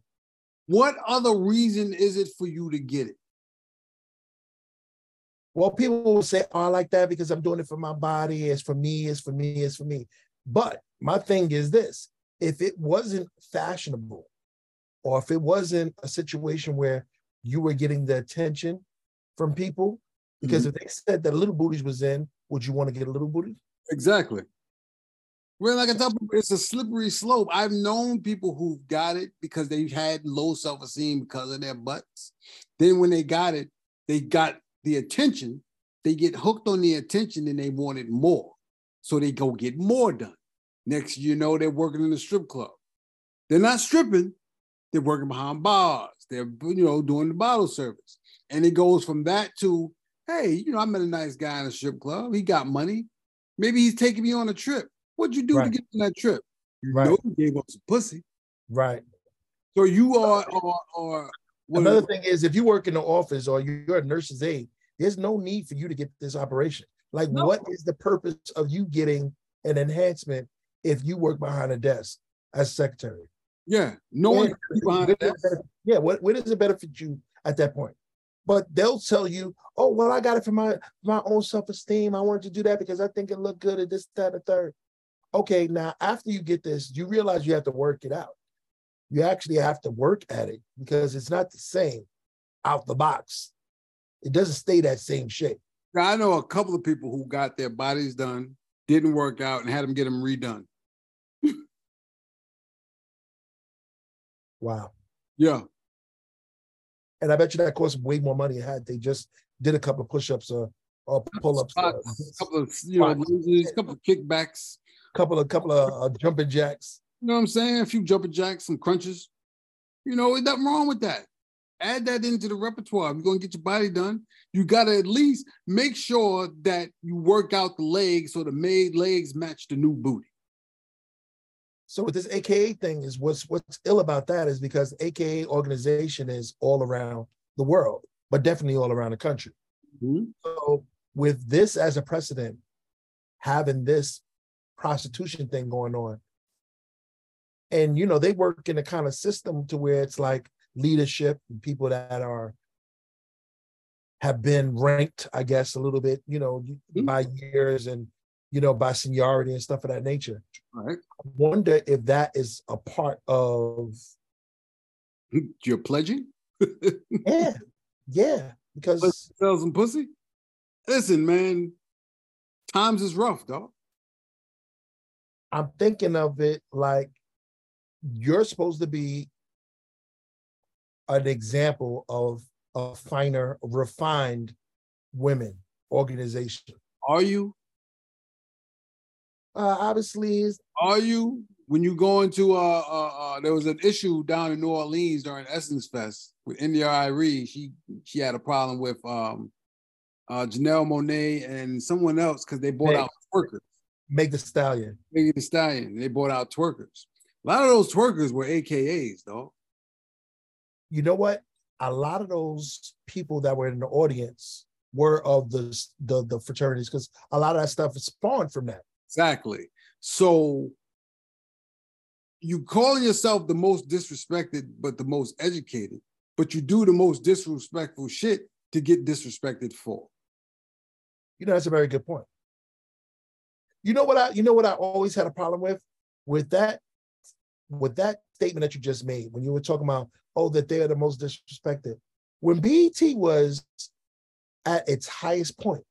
What other reason is it for you to get it? Well, people will say, oh, I like that because I'm doing it for my body. It's for me, it's for me, it's for me. But my thing is this, if it wasn't fashionable or if it wasn't a situation where you were getting the attention from people, because if they said that little booties was in, would you want to get a little booty? Exactly. Well, like I tell people, it's a slippery slope. I've known people who've got it because they had low self-esteem because of their butts. Then when they got it, they got the attention. They get hooked on the attention and they want it more. So they go get more done. Next, you know, they're working in a strip club. They're not stripping. They're working behind bars. They're, you know, doing the bottle service. And it goes from that to, hey, you know, I met a nice guy in a strip club. He got money. Maybe he's taking me on a trip. What'd you do to get on that trip? You know you gave up some pussy. Right. So you are another thing is if you work in the office or you're a nurse's aide, there's no need for you to get this operation. Like, what is the purpose of you getting an enhancement if you work behind a desk as secretary? Yeah. No one behind a desk. Yeah, where does it benefit you at that point? But they'll tell you, oh, well, I got it from my own self-esteem. I wanted to do that because I think it looked good at this, that, and the third. Okay, now, after you get this, you realize you have to work it out. You actually have to work at it because it's not the same out the box. It doesn't stay that same shape. Now, I know a couple of people who got their bodies done, didn't work out, and had them get them redone. Wow. Yeah. And I bet you that cost way more money had they just did a couple of push-ups or pull-ups. A couple of kickbacks. Couple of jumping jacks. You know what I'm saying? A few jumping jacks, some crunches. You know, there's nothing wrong with that. Add that into the repertoire. If you're going to get your body done, you got to at least make sure that you work out the legs so the made legs match the new booty. So with this AKA thing, is what's ill about that is because AKA organization is all around the world, but definitely all around the country. Mm-hmm. So with this as a precedent, having this prostitution thing going on. And, you know, they work in a kind of system to where it's like leadership and people that have been ranked, I guess, a little bit, you know, by years and, you know, by seniority and stuff of that nature. All right. I wonder if that is a part of... You're pledging? Yeah. Yeah. Because... Let's sell some pussy? Listen, man, times is rough, dog. I'm thinking of it like you're supposed to be an example of a finer, refined women organization. Are you? Obviously. Are you? When you go into, there was an issue down in New Orleans during Essence Fest with India Reid. She had a problem with Janelle Monae and someone else because they bought out workers. Make the Stallion. They bought out twerkers. A lot of those twerkers were AKAs, though. You know what? A lot of those people that were in the audience were of the fraternities because a lot of that stuff is spawned from that. Exactly. So you call yourself the most disrespected, but the most educated, but you do the most disrespectful shit to get disrespected for. You know, that's a very good point. You know what I always had a problem with that statement that you just made when you were talking about, oh, that they are the most disrespected. When BET was at its highest point,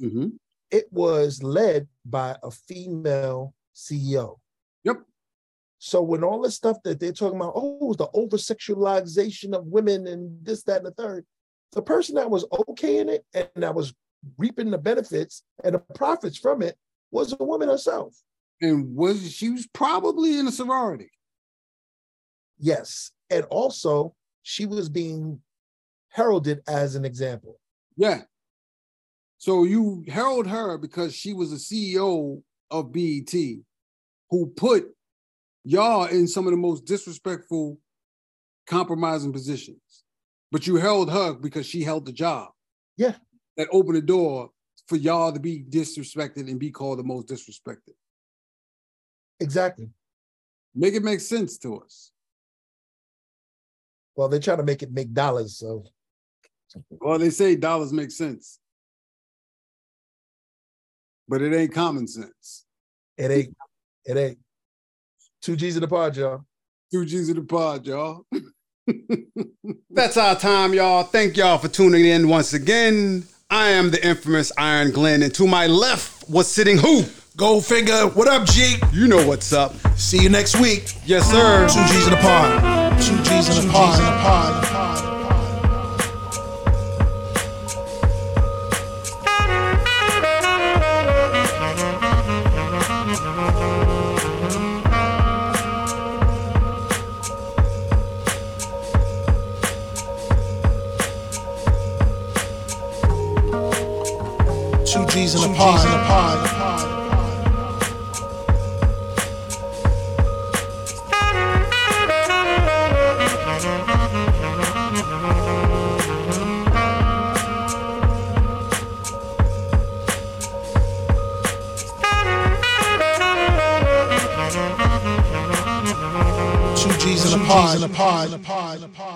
mm-hmm. it was led by a female CEO. Yep. So when all this stuff that they're talking about, oh, it was the over-sexualization of women and this, that, and the third, the person that was okaying it and that was reaping the benefits and the profits from it was a woman herself. And she was probably in a sorority. Yes. And also, she was being heralded as an example. Yeah. So you herald her because she was a CEO of BET who put y'all in some of the most disrespectful, compromising positions. But you held her because she held the job. Yeah. That opened the door for y'all to be disrespected and be called the most disrespected. Exactly. Make it make sense to us. Well, they're trying to make it make dollars, so. Well, they say dollars make sense. But it ain't common sense. It ain't. Two G's in the pod, y'all. Two G's in the pod, y'all. That's our time, y'all. Thank y'all for tuning in once again. I am the infamous Iron Glenn, and to my left was sitting who? Goldfinger. What up, G? You know what's up. See you next week. Yes, sir. Two G's in the pod. Two G's in the pod. Two G's in the pod. Two G's in a pod.